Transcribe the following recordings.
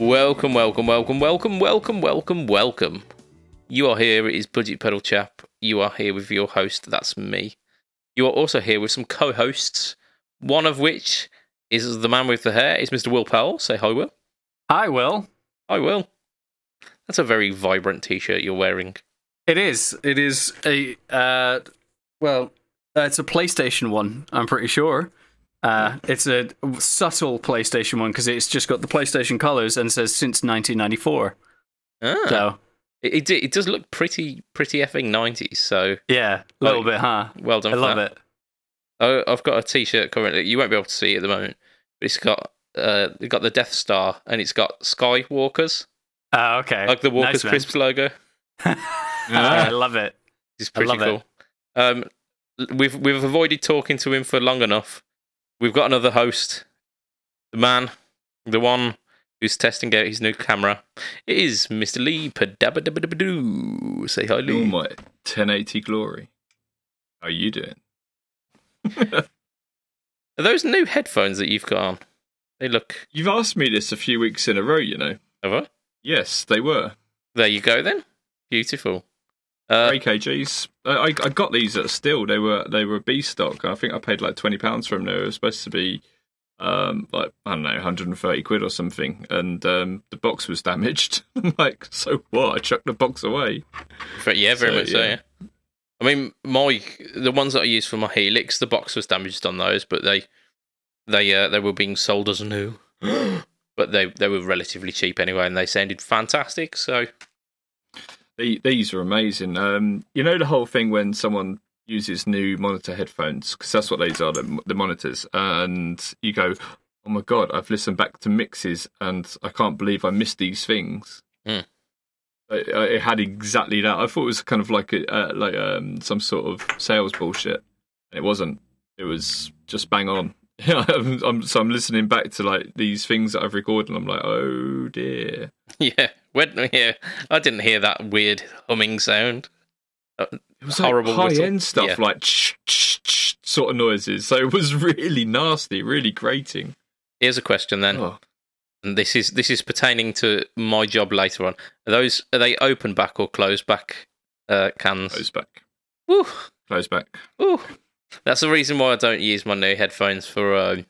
Welcome. You are here, it is Budget Pedal Chap. You are here with your host, that's me. You are also here with some co-hosts, one of which is the man with the hair, is Mr. Will Powell. Say hi, Will. Hi, Will. Hi, Will. That's a very vibrant t-shirt you're wearing. It is a, it's a PlayStation one, I'm pretty sure. It's a subtle PlayStation one because it's just got the PlayStation colours and says since 1994. Ah. So it does look pretty effing 90s. So yeah, a little bit, huh? Well done. I love it. Oh, I've got a T-shirt currently. You won't be able to see it at the moment, but it's got the Death Star and it's got Skywalkers. Oh, okay. Like the Walker's nice, Crisps logo. I love it. It's pretty cool. We've avoided talking to him for long enough. We've got another host, the man, the one who's testing out his new camera. It is Mr. Lee. Padabadabadabadoo. Say hi, Lee. Oh, my 1080 glory. How are you doing? Are those new headphones that you've got on? They look... You've asked me this a few weeks in a row, you know. Have I? Yes, they were. There you go, then. Beautiful. AKGs. I got these at Steele. They were B stock. I think I paid like £20 for them. They were supposed to be £130 or something, and the box was damaged. Like, so what? I chucked the box away. Very much so. Yeah. I mean, the ones that I used for my Helix, the box was damaged on those, but they were being sold as new. But they were relatively cheap anyway, and they sounded fantastic. So. These are amazing. You know the whole thing when someone uses new monitor headphones, because that's what these are, the monitors, and you go, oh my God, I've listened back to mixes and I can't believe I missed these things. Mm. It had exactly that. I thought it was kind of like some sort of sales bullshit. It wasn't. It was just bang on. I'm listening back to like these things that I've recorded and I'm like, oh dear. Yeah. I didn't hear that weird humming sound. It was horrible, like high-end stuff, yeah. Like sort of noises. So it was really nasty, really grating. Here's a question then, and this is pertaining to my job later on. Are they open back or closed back cans? Closed back. Woo. Closed back. Woo. That's the reason why I don't use my new headphones for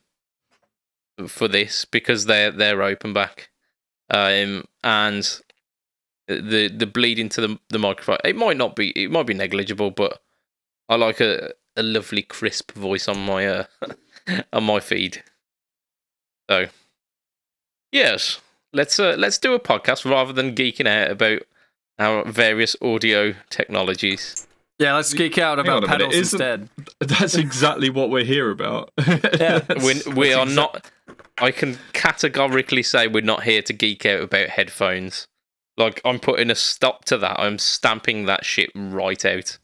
this, because they're open back. And the bleed into the microphone, it might be negligible, but I like a lovely crisp voice on my on my feed. So yes, let's do a podcast rather than geeking out about our various audio technologies. Yeah, let's geek out about pedals instead. That's exactly what we're here about. Yeah. We are not. I can categorically say we're not here to geek out about headphones. Like, I'm putting a stop to that. I'm stamping that shit right out.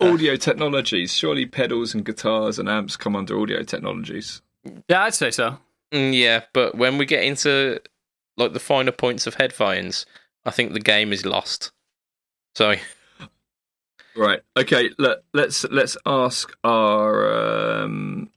Audio technologies. Surely pedals and guitars and amps come under audio technologies. Yeah, I'd say so. Yeah, but when we get into like the finer points of headphones, I think the game is lost. So. Right. Okay. Let's ask our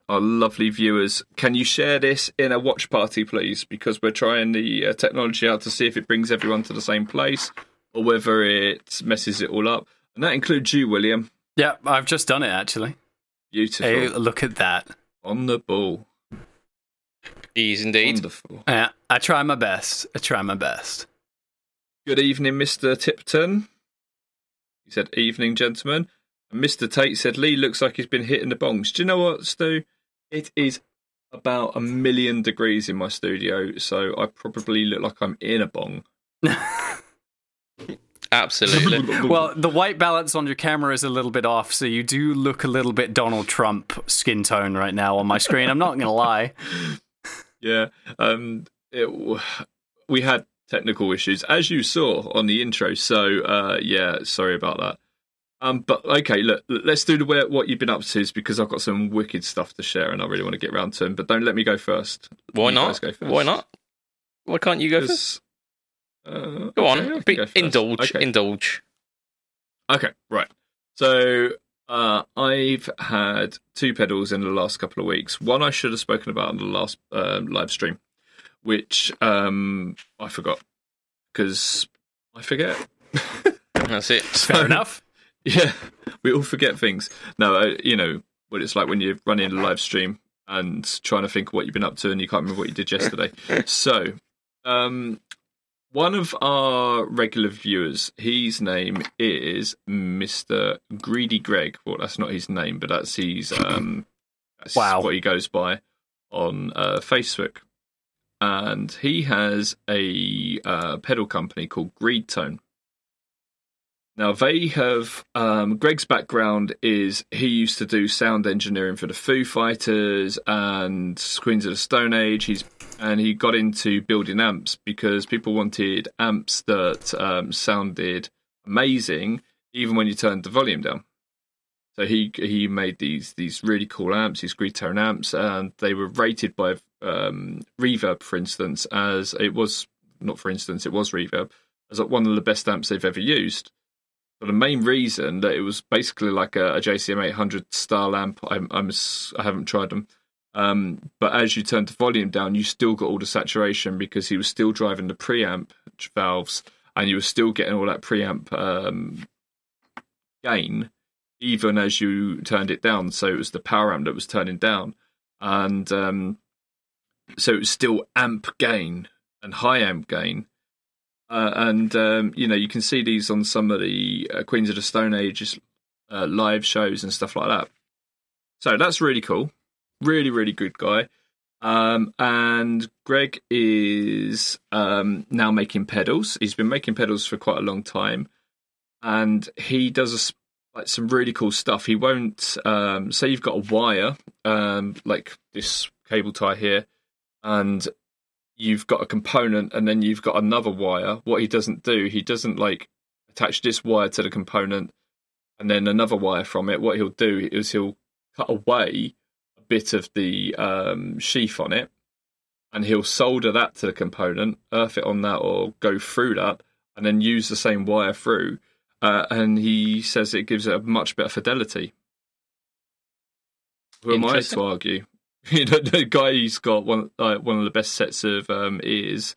lovely viewers. Can you share this in a watch party, please? Because we're trying the technology out to see if it brings everyone to the same place or whether it messes it all up. And that includes you, William. Yeah, I've just done it actually. Beautiful. Hey, look at that. On the ball. He's indeed. Wonderful. Yeah, I try my best. Good evening, Mr. Tipton. He said, evening, gentlemen. And Mr. Tate said, Lee looks like he's been hitting the bongs. Do you know what, Stu? It is about 1,000,000 degrees in my studio, so I probably look like I'm in a bong. Absolutely. Well, the white balance on your camera is a little bit off, so you do look a little bit Donald Trump skin tone right now on my screen. I'm not going to lie. Yeah. We had technical issues, as you saw on the intro. So, yeah, sorry about that. But, okay, look, let's do what you've been up to, because I've got some wicked stuff to share and I really want to get round to them. But don't let me go first. Why not? Why can't you go first? Go on. Okay, Indulge. Okay, right. So, I've had two pedals in the last couple of weeks. One I should have spoken about on the last live stream, which I forgot because I forget. That's it. Fair enough. Yeah, we all forget things. No, you know what it's like when you're running a live stream and trying to think what you've been up to and you can't remember what you did yesterday. So, one of our regular viewers, his name is Mr. Greedy Greg. Well, that's not his name, but that's his that's what he goes by on Facebook. And he has a pedal company called GreedTone. Now, they have... Greg's background is he used to do sound engineering for the Foo Fighters and Queens of the Stone Age. He got into building amps because people wanted amps that sounded amazing even when you turned the volume down. So he made these really cool amps, these GreedTone amps, and they were rated by Reverb, for instance, as it was... Not for instance, it was Reverb, as one of the best amps they've ever used. But the main reason that it was basically like a JCM 800 style amp, I haven't tried them, but as you turned the volume down, you still got all the saturation because he was still driving the preamp valves and you were still getting all that preamp gain even as you turned it down. So it was the power amp that was turning down. And so it was still amp gain and high amp gain. You know, you can see these on some of the Queens of the Stone Age live shows and stuff like that. So that's really cool. Really, really good guy. And Greg is now making pedals. He's been making pedals for quite a long time. And he does some really cool stuff. He won't... say you've got a wire, like this cable tie here, and... you've got a component and then you've got another wire. What he doesn't do, he doesn't like attach this wire to the component and then another wire from it. What he'll do is he'll cut away a bit of the sheath on it and he'll solder that to the component, earth it on that or go through that and then use the same wire through. And he says it gives it a much better fidelity. Who am I to argue? You know, the guy's got one of the best sets of ears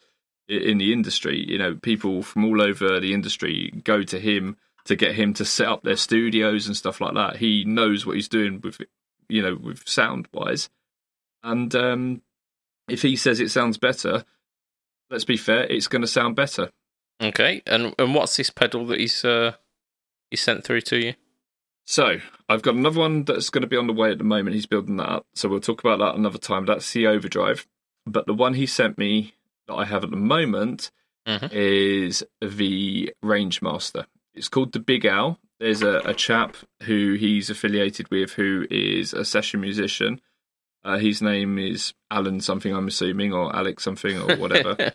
in the industry. You know, people from all over the industry go to him to get him to set up their studios and stuff like that. He knows what he's doing with, you know, with sound wise. And if he says it sounds better, let's be fair, it's going to sound better. Okay, and what's this pedal that he sent through to you? So, I've got another one that's going to be on the way at the moment. He's building that up, so we'll talk about that another time. That's the Overdrive. But the one he sent me that I have at the moment is the Rangemaster. It's called the Big Al. There's a chap who he's affiliated with who is a session musician. His name is Alan something, I'm assuming, or Alex something, or whatever.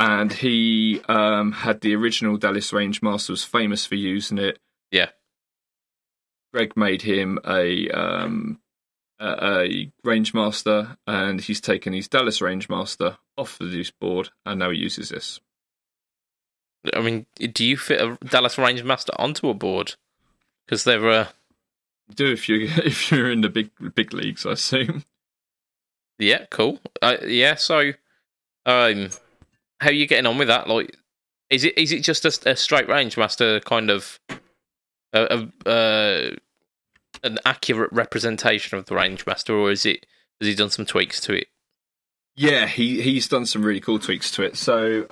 And he had the original Dallas Rangemaster, was famous for using it. Yeah. Greg made him a Rangemaster, and he's taken his Dallas Rangemaster off of this board, and now he uses this. I mean, do you fit a Dallas Rangemaster onto a board? Because they're do if you're in the big leagues, I assume. Yeah, cool. Yeah, so how are you getting on with that? Like, is it just a straight Rangemaster kind of? An accurate representation of the Rangemaster, or has he done some tweaks to it? Yeah, he's done some really cool tweaks to it. So,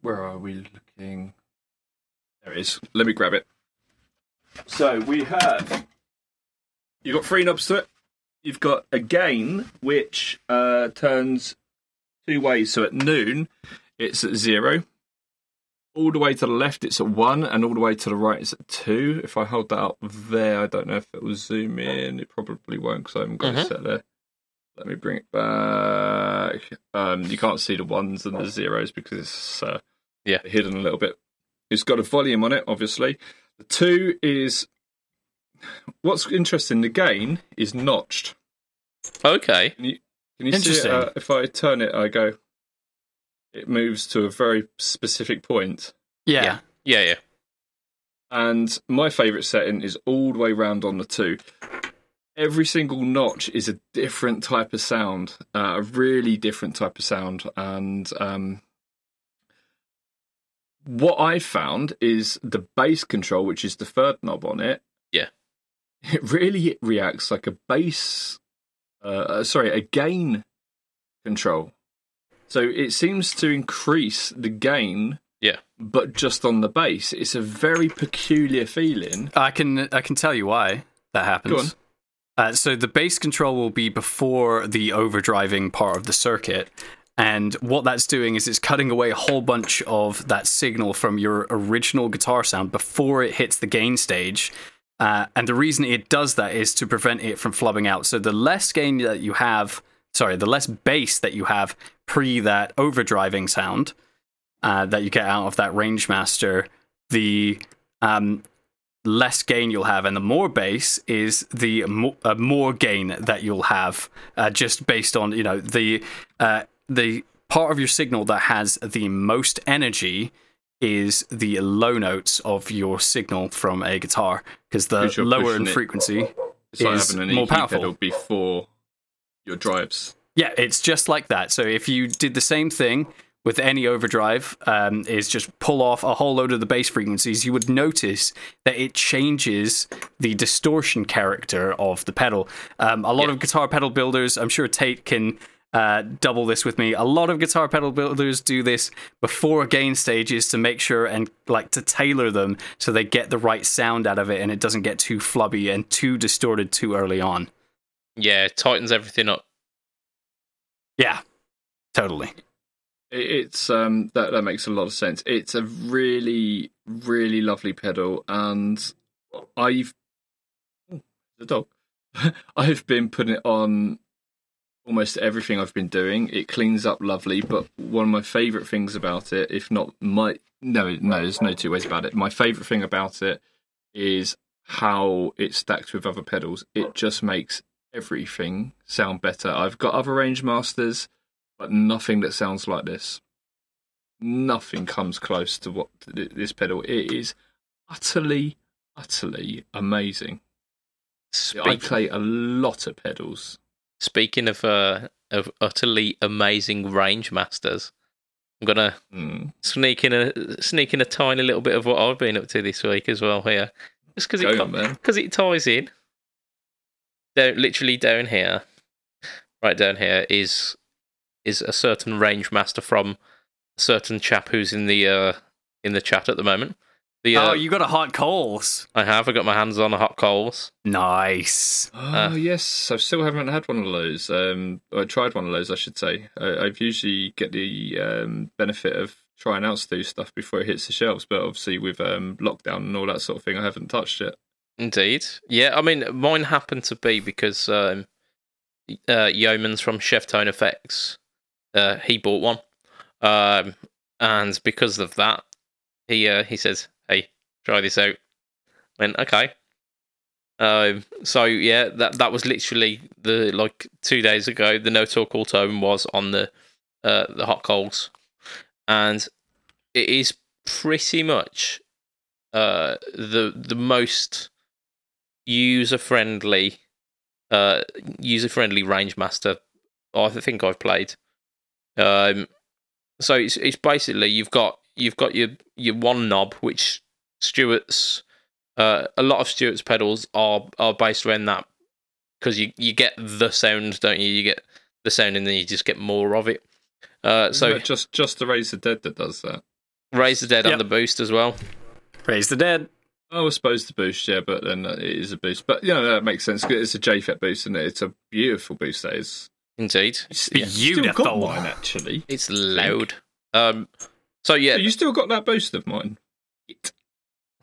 where are we looking? There it is. Let me grab it. So we have... You've got three knobs to it. You've got a gain, which turns two ways. So at noon, it's at 0. All the way to the left, it's at 1, and all the way to the right, it's at 2. If I hold that up there, I don't know if it will zoom in. It probably won't, because I haven't got it set there. Let me bring it back. You can't see the 1s and the 0s, because it's hidden a little bit. It's got a volume on it, obviously. The 2 is... What's interesting, the gain is notched. Okay. Can you see it? If I turn it, I go... It moves to a very specific point. Yeah. And my favourite setting is all the way round on the 2. every single notch is a different type of sound, a really different type of sound. And what I found is the bass control, which is the third knob on it. Yeah. It really reacts like a bass, a gain control. So it seems to increase the gain. Yeah, but just on the bass, it's a very peculiar feeling. I can tell you why that happens. Go on. So the bass control will be before the overdriving part of the circuit, and what that's doing is it's cutting away a whole bunch of that signal from your original guitar sound before it hits the gain stage. And the reason it does that is to prevent it from flubbing out. So the less gain that you have, the less bass that you have pre that overdriving sound. That you get out of that Rangemaster, the less gain you'll have, and the more bass is the more gain that you'll have, just based on the part of your signal that has the most energy is the low notes of your signal from a guitar, because the lower in frequency is more powerful before your drives. Yeah, it's just like that. So if you did the same thing with any overdrive, is just pull off a whole load of the bass frequencies, you would notice that it changes the distortion character of the pedal. A lot of guitar pedal builders, I'm sure Tate can double this with me, a lot of guitar pedal builders do this before a gain stage is to make sure and like to tailor them so they get the right sound out of it and it doesn't get too flubby and too distorted too early on. Yeah, it tightens everything up. Yeah, totally. It's that makes a lot of sense. It's a really, really lovely pedal, and I've been putting it on almost everything I've been doing. It cleans up lovely, but one of my favourite things about it, if not my there's no two ways about it. My favourite thing about it is how it stacks with other pedals. It just makes everything sound better. I've got other Rangemasters, but nothing that sounds like this. Nothing comes close to what this pedal. It is utterly, utterly amazing. I play a lot of pedals. Speaking of utterly amazing Rangemasters, I'm gonna sneak in a tiny little bit of what I've been up to this week as well here, just because it ties in. Literally down here, right down here is a certain Rangemaster from a certain chap who's in the chat at the moment. You got a hot coals. I have. I got my hands on a hot coals. Nice. Yes. I still haven't had one of those. I tried one of those, I should say. I've usually get the benefit of trying out Stu stuff before it hits the shelves, but obviously with lockdown and all that sort of thing, I haven't touched it. Indeed. Yeah, I mean, mine happened to be because Yeoman's from Chef Tone Effects. He bought one, and because of that, he says, "Hey, try this out." I went, okay. That was literally 2 days ago. The No Talk All Tone was on the hot coals, and it is pretty much the most user friendly Rangemaster I think I've played. So it's basically you've got your one knob, which Stuart's a lot of Stuart's pedals are based around that, because you get the sound, don't you? You get the sound and then you just get more of it. Just the Raise the Dead that does that. Raise the Dead and the boost as well. Raise the Dead. Oh, I suppose the boost, yeah, but then it is a boost. But that makes sense. It's a JFET boost, isn't it? It's a beautiful boost. That is. Indeed, it's beautiful. Still got mine, actually. It's loud. So you still got that boost of mine.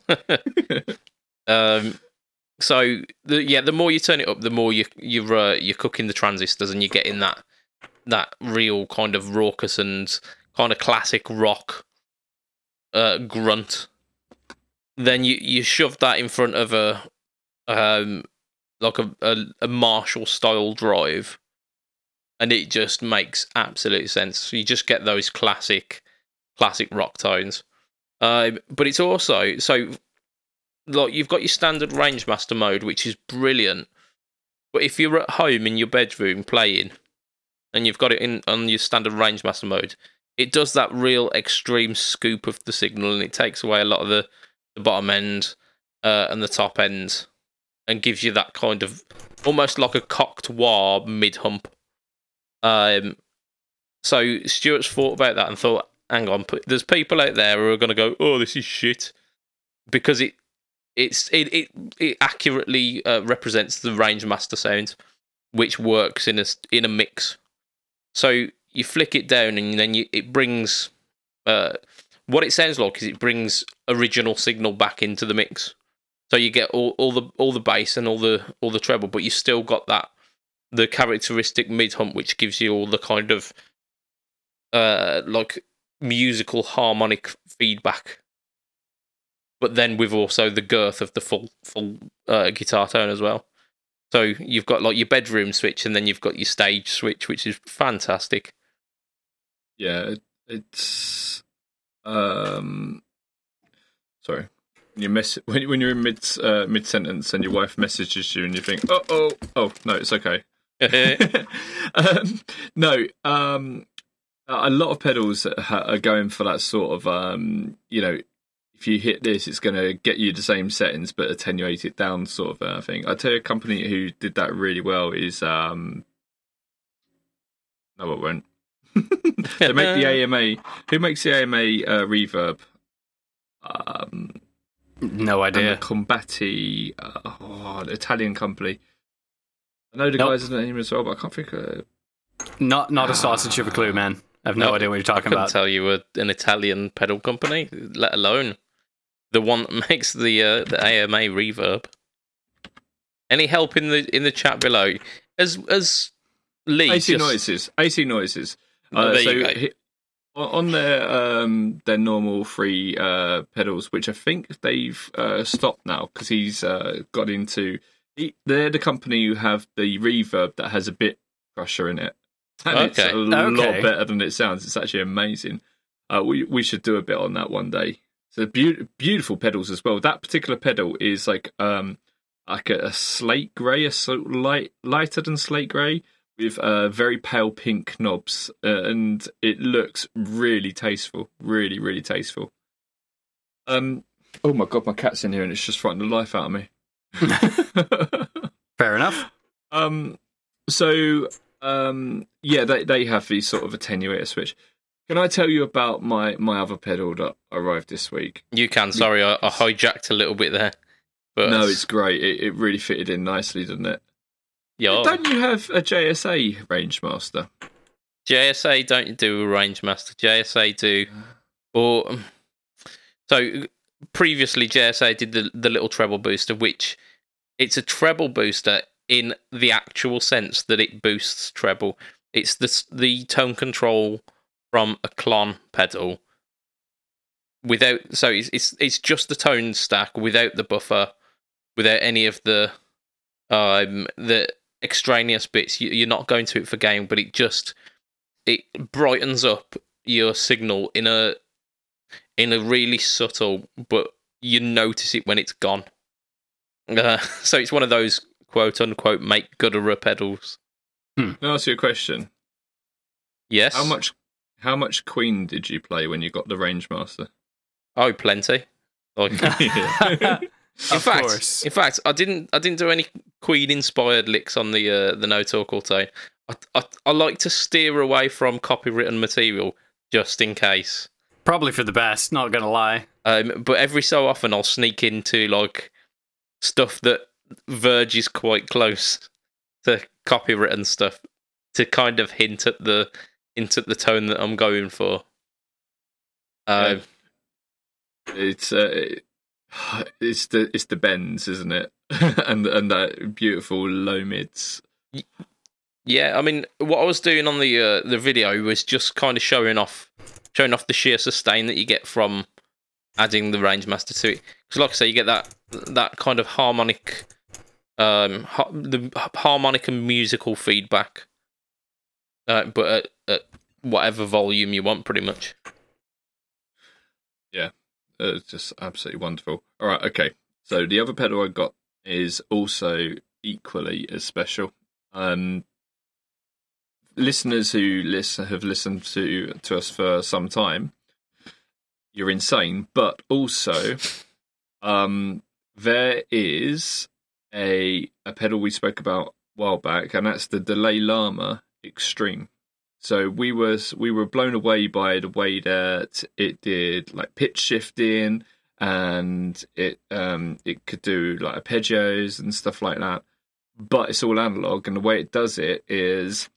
The more you turn it up, the more you're cooking the transistors, and you're getting that real kind of raucous and kind of classic rock grunt. Then you shove that in front of a Marshall style drive. And it just makes absolute sense. So you just get those classic rock tones. But it's also you've got your standard Rangemaster mode, which is brilliant. But if you're at home in your bedroom playing and you've got it in on your standard Rangemaster mode, it does that real extreme scoop of the signal and it takes away a lot of the bottom end and the top end and gives you that kind of almost like a cocked wah mid-hump. So Stuart's thought about that and thought, hang on, there's people out there who are going to go, oh, this is shit, because it accurately represents the Rangemaster sound, which works in a mix. So you flick it down, and then it brings what it sounds like is it brings original signal back into the mix. So you get all the bass and all the treble, but you still got the characteristic mid hump, which gives you all the kind of like musical harmonic feedback. But then with also the girth of the full guitar tone as well. So you've got like your bedroom switch, and then you've got your stage switch, which is fantastic. Yeah, it's sorry, you miss when you're in mid sentence and your wife messages you, and you think, oh no, it's okay. A lot of pedals are going for that sort of If you hit this, it's going to get you the same settings but attenuate it down, sort of thing. I tell you, a company who did that really well is no, it won't. They make the AMA. Who makes the AMA reverb? No idea. And the Combatti, the Italian company. I know the guy's name as well, but I can't think of. Not a sausage of a clue, man. I have no idea what you're talking about. I couldn't tell you an Italian pedal company, let alone the one that makes the AMA reverb. Any help in the chat below? As Lee AC noises. On their normal free pedals, which I think they've stopped now because he's got into. They're the company who have the reverb that has a bit crusher in it. And okay. It's a lot better than it sounds. It's actually amazing. We should do a bit on that one day. So beautiful pedals as well. That particular pedal is like a slate grey, lighter than slate grey, with very pale pink knobs, and it looks really tasteful, really, really tasteful. Oh my god, my cat's in here, and it's just frightening the life out of me. Fair enough. They have these sort of attenuator switch. Can I tell you about my other pedal that arrived this week? You can. Sorry, I hijacked a little bit there. But no, it's great. It really fitted in nicely, didn't it? Yeah. Don't you have a JSA Rangemaster? JSA don't do a Rangemaster. JSA do. Previously, JSA did the little treble booster, which it's a treble booster in the actual sense that it boosts treble. It's the tone control from a Klon pedal. It's just the tone stack without the buffer, without any of the extraneous bits. You're not going to it for gain, but it brightens up your signal in a really subtle, but you notice it when it's gone. So it's one of those quote unquote make gooder pedals. Can I ask you a question? Yes. How much Queen did you play when you got the Rangemaster? Oh, plenty. In fact, I didn't do any Queen inspired licks on the No Talk All Tone. I like to steer away from copywritten material just in case. Probably for the best, not gonna lie. But every so often I'll sneak into like stuff that verges quite close to copywritten stuff to kind of hint at the tone that I'm going for. It's the bends, isn't it? and that beautiful low mids. Yeah, I mean, what I was doing on the video was just kind of showing off the sheer sustain that you get from adding the Rangemaster to it. Because, like I say, you get that kind of harmonic. The harmonic and musical feedback, but at whatever volume you want, pretty much. Yeah, it's just absolutely wonderful. All right, okay. So the other pedal I got is also equally as special. Listeners who have listened to us for some time, you're insane. But also, there is a pedal we spoke about a while back, and that's the Delay Lama Extreme. So we were blown away by the way that it did like pitch shifting, and it could do like arpeggios and stuff like that. But it's all analog, and the way it does it is,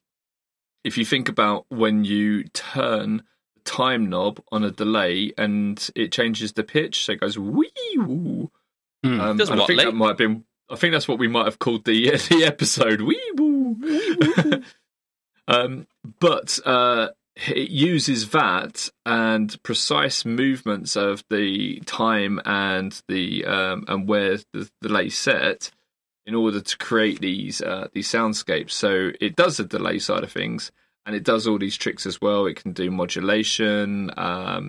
if you think about when you turn the time knob on a delay and it changes the pitch, so it goes wee. I think that might have been. I think that's what we might have called the episode. Wee woo. Wee woo. But it uses that and precise movements of the time and the and where the delay set in order to create these soundscapes. So it does the delay side of things, and it does all these tricks as well. It can do modulation. I've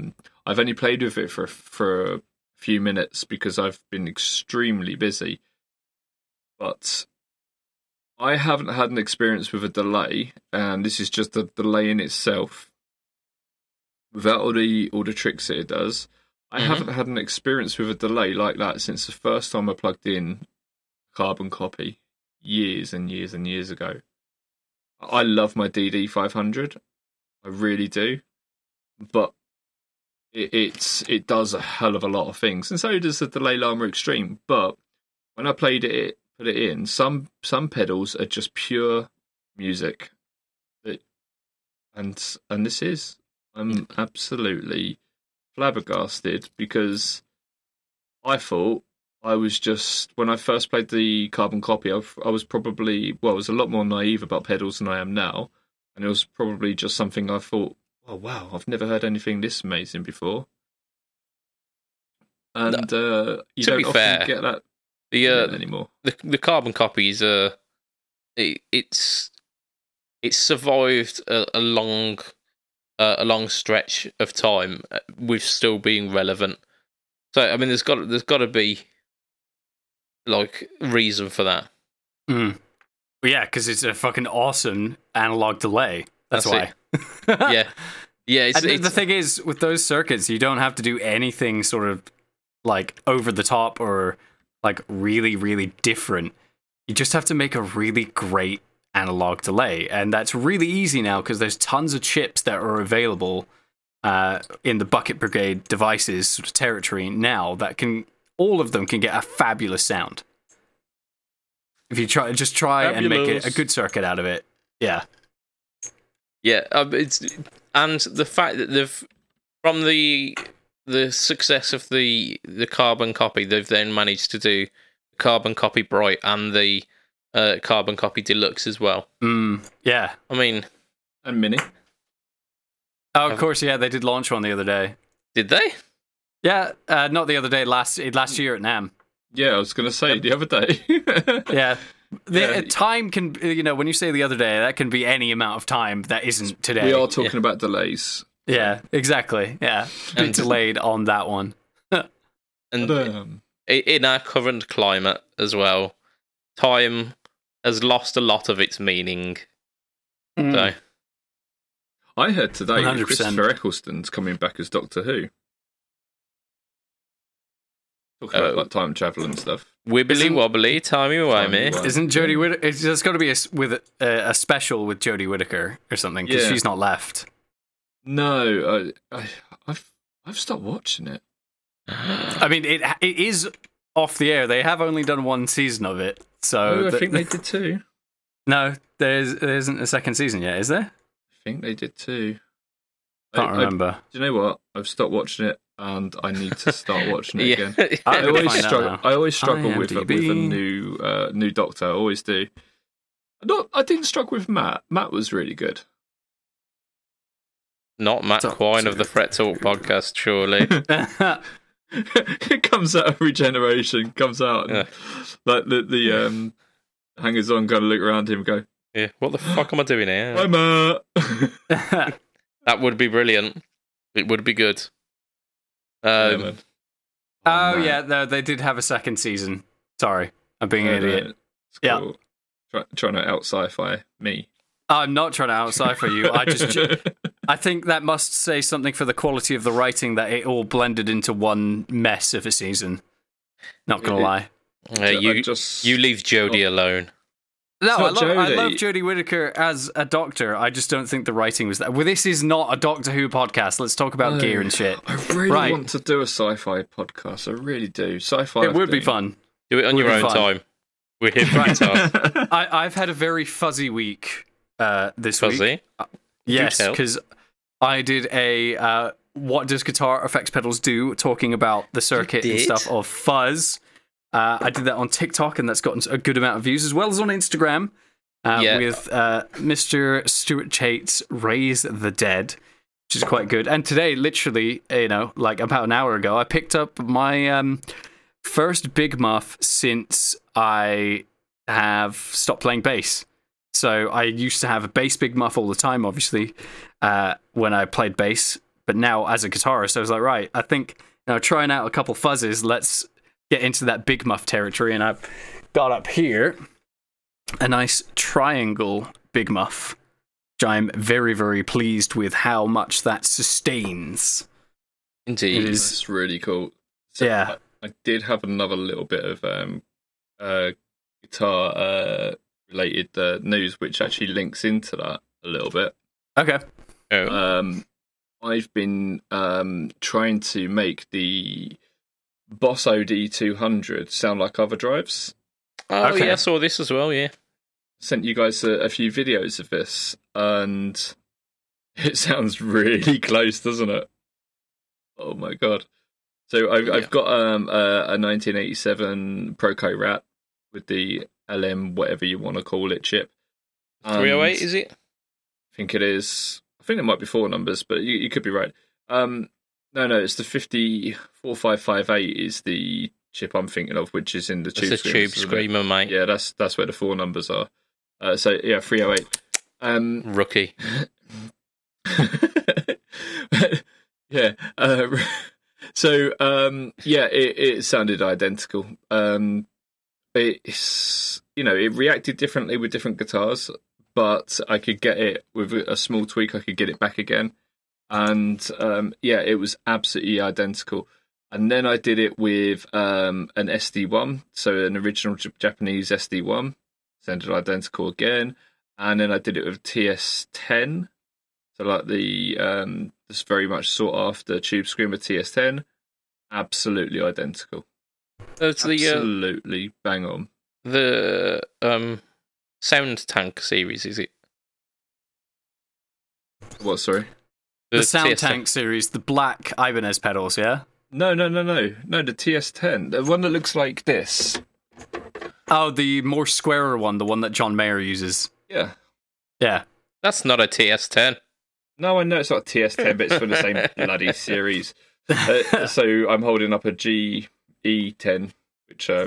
only played with it for a few minutes because I've been extremely busy, but I haven't had an experience with a delay, and this is just a delay in itself, without all the tricks that it does. I haven't had an experience with a delay like that since the first time I plugged in Carbon Copy years and years and years ago. I love my DD500, I really do, but it does a hell of a lot of things, and so does the Delay Lama Extreme. But when I played it, put it in, some pedals are just pure music, and this is, I'm absolutely flabbergasted, because I thought I was just, when I first played the Carbon Copy, I was probably, well, I was a lot more naive about pedals than I am now, and it was probably just something I thought, oh wow, I've never heard anything this amazing before. And you don't often get that. The Carbon Copies, it's survived a long stretch of time with still being relevant. So I mean, there's got to be like reason for that. Well, yeah, because it's a fucking awesome analog delay. That's why. yeah. And the thing is, with those circuits, you don't have to do anything sort of like over the top or like really, really different. You just have to make a really great analog delay, and that's really easy now because there's tons of chips that are available in the Bucket Brigade devices sort of territory now that can, all of them can get a fabulous sound if you try and make it a good circuit out of it. Yeah. It's, and the fact that they've, from the success of the Carbon Copy, they've then managed to do Carbon Copy Bright and the Carbon Copy Deluxe as well. Yeah. I mean... And Mini. Oh, of course, yeah, they did launch one the other day. Did they? Yeah, not the other day, last year at NAMM. Yeah, I was going to say, the other day. Yeah. The time can... You know, when you say the other day, that can be any amount of time that isn't today. We are talking about delays. Yeah, exactly. Yeah, a bit delayed on that one. And in our current climate as well, time has lost a lot of its meaning. So, I heard today 100%. Christopher Eccleston's coming back as Doctor Who. Talking about like time travel and stuff. Wibbly wobbly, timey-wimey. Isn't Jodie Whittaker... There's got to be a special with Jodie Whittaker or something, because she's not left. No, I've stopped watching it. I mean, it is off the air. They have only done one season of it, so I think they did two. No, there isn't a second season yet, is there? I think they did two. Can't remember. Do you know what? I've stopped watching it, and I need to start watching it again. I always struggle with a new Doctor. I always do. I didn't struggle with Matt. Matt was really good. Not Matt Quine of the Fret Talk podcast, surely. It comes out of Regeneration, like the hangers-on kind of look around him and go, yeah, what the fuck am I doing here? Hi, Matt. That would be brilliant. It would be good. They did have a second season. Sorry, I'm being an idiot. It's cool. Yeah. Trying to out sci-fi me. I'm not trying to out sci-fi you. I think that must say something for the quality of the writing that it all blended into one mess of a season. Not gonna lie. You leave Jodie alone. No, I love Jodie Whittaker as a doctor. I just don't think the writing was that. Well, this is not a Doctor Who podcast. Let's talk about gear and shit. I really want to do a sci-fi podcast. I really do. Sci-fi. It would be fun. Do it on your own time. We're here for guitar. I've had a very fuzzy week this week. Fuzzy? Yes, because I did a What Does Guitar Effects Pedals Do? Talking about the circuit and stuff of fuzz. I did that on TikTok, and that's gotten a good amount of views, as well as on Instagram with Mr. Stuart Chait's Raise the Dead, which is quite good. And today, literally, about an hour ago, I picked up my first Big Muff since I have stopped playing bass. So I used to have a bass Big Muff all the time, obviously, when I played bass. But now, as a guitarist, I was like, right, I think trying out a couple fuzzes, let's get into that Big Muff territory, and I've got up here a nice triangle Big Muff, which I'm very, very pleased with how much that sustains. Indeed. It's really cool. So yeah. I did have another little bit of guitar-related news, which actually links into that a little bit. Okay. I've been trying to make the Boss OD200 sound like other drives. I saw this as well, yeah. Sent you guys a few videos of this, and it sounds really close, doesn't it? Oh my god. So I've got a 1987 Proco Rat with the LM, whatever you want to call it, chip. And 308, is it? I think it is. I think it might be four numbers, but you could be right. No, it's the 54558 is the chip I'm thinking of, which is in the Tube Screamer. It's a Tube Screamer, mate. Yeah, that's where the four numbers are. 308. Rookie. Yeah. It sounded identical. It's it reacted differently with different guitars, but I could get it with a small tweak. I could get it back again. And it was absolutely identical. And then I did it with an SD-1, so an original Japanese SD-1, sounded identical again. And then I did it with TS-10, so like the this very much sought after Tube Screamer TS-10, absolutely identical. That's absolutely bang on. The Sound Tank series, is it? What, sorry? The Sound Tank series, the black Ibanez pedals, yeah? No, the TS-10. The one that looks like this. Oh, the more squarer one, the one that John Mayer uses. Yeah. Yeah. That's not a TS-10. No, I know it's not a TS-10, but it's for the same bloody series. So I'm holding up a GE-10, which I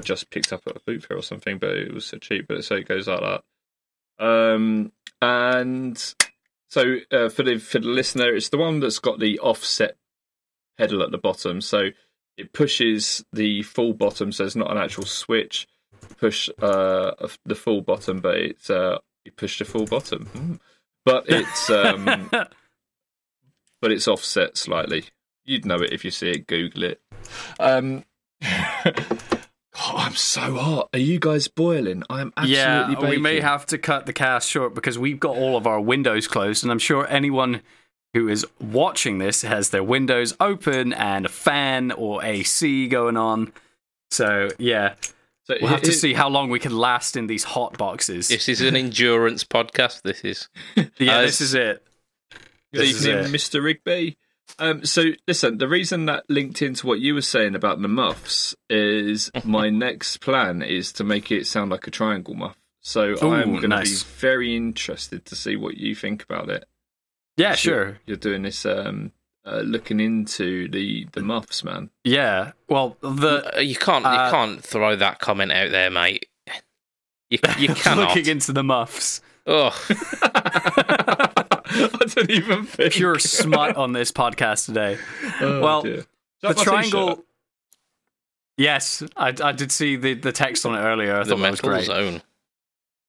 just picked up at a boot fair or something, but it was so cheap, but so it goes like that. And... So for the listener, it's the one that's got the offset pedal at the bottom. So it pushes the full bottom, so it's not an actual switch. Push the full bottom, but it's you push the full bottom. But it's but it's offset slightly. You'd know it if you see it. Google it. Oh, I'm so hot. Are you guys boiling? I am absolutely baking. Yeah, we may have to cut the cast short because we've got all of our windows closed, and I'm sure anyone who is watching this has their windows open and a fan or AC going on. So, yeah. So we'll have to see how long we can last in these hot boxes. This is an endurance podcast, this is. Yeah, this is it. Good evening, Mr. Rigby. So, listen, the reason that linked into what you were saying about the muffs is my next plan is to make it sound like a triangle muff. So I'm going to be very interested to see what you think about it. Yeah, sure. You're doing this, looking into the muffs, man. Yeah, well, you can't throw that comment out there, mate. You cannot. Looking into the muffs. Ugh. I don't even think. Pure smut on this podcast today. Oh, the triangle. Yes, I did see the text on it earlier. I thought that was great. The metal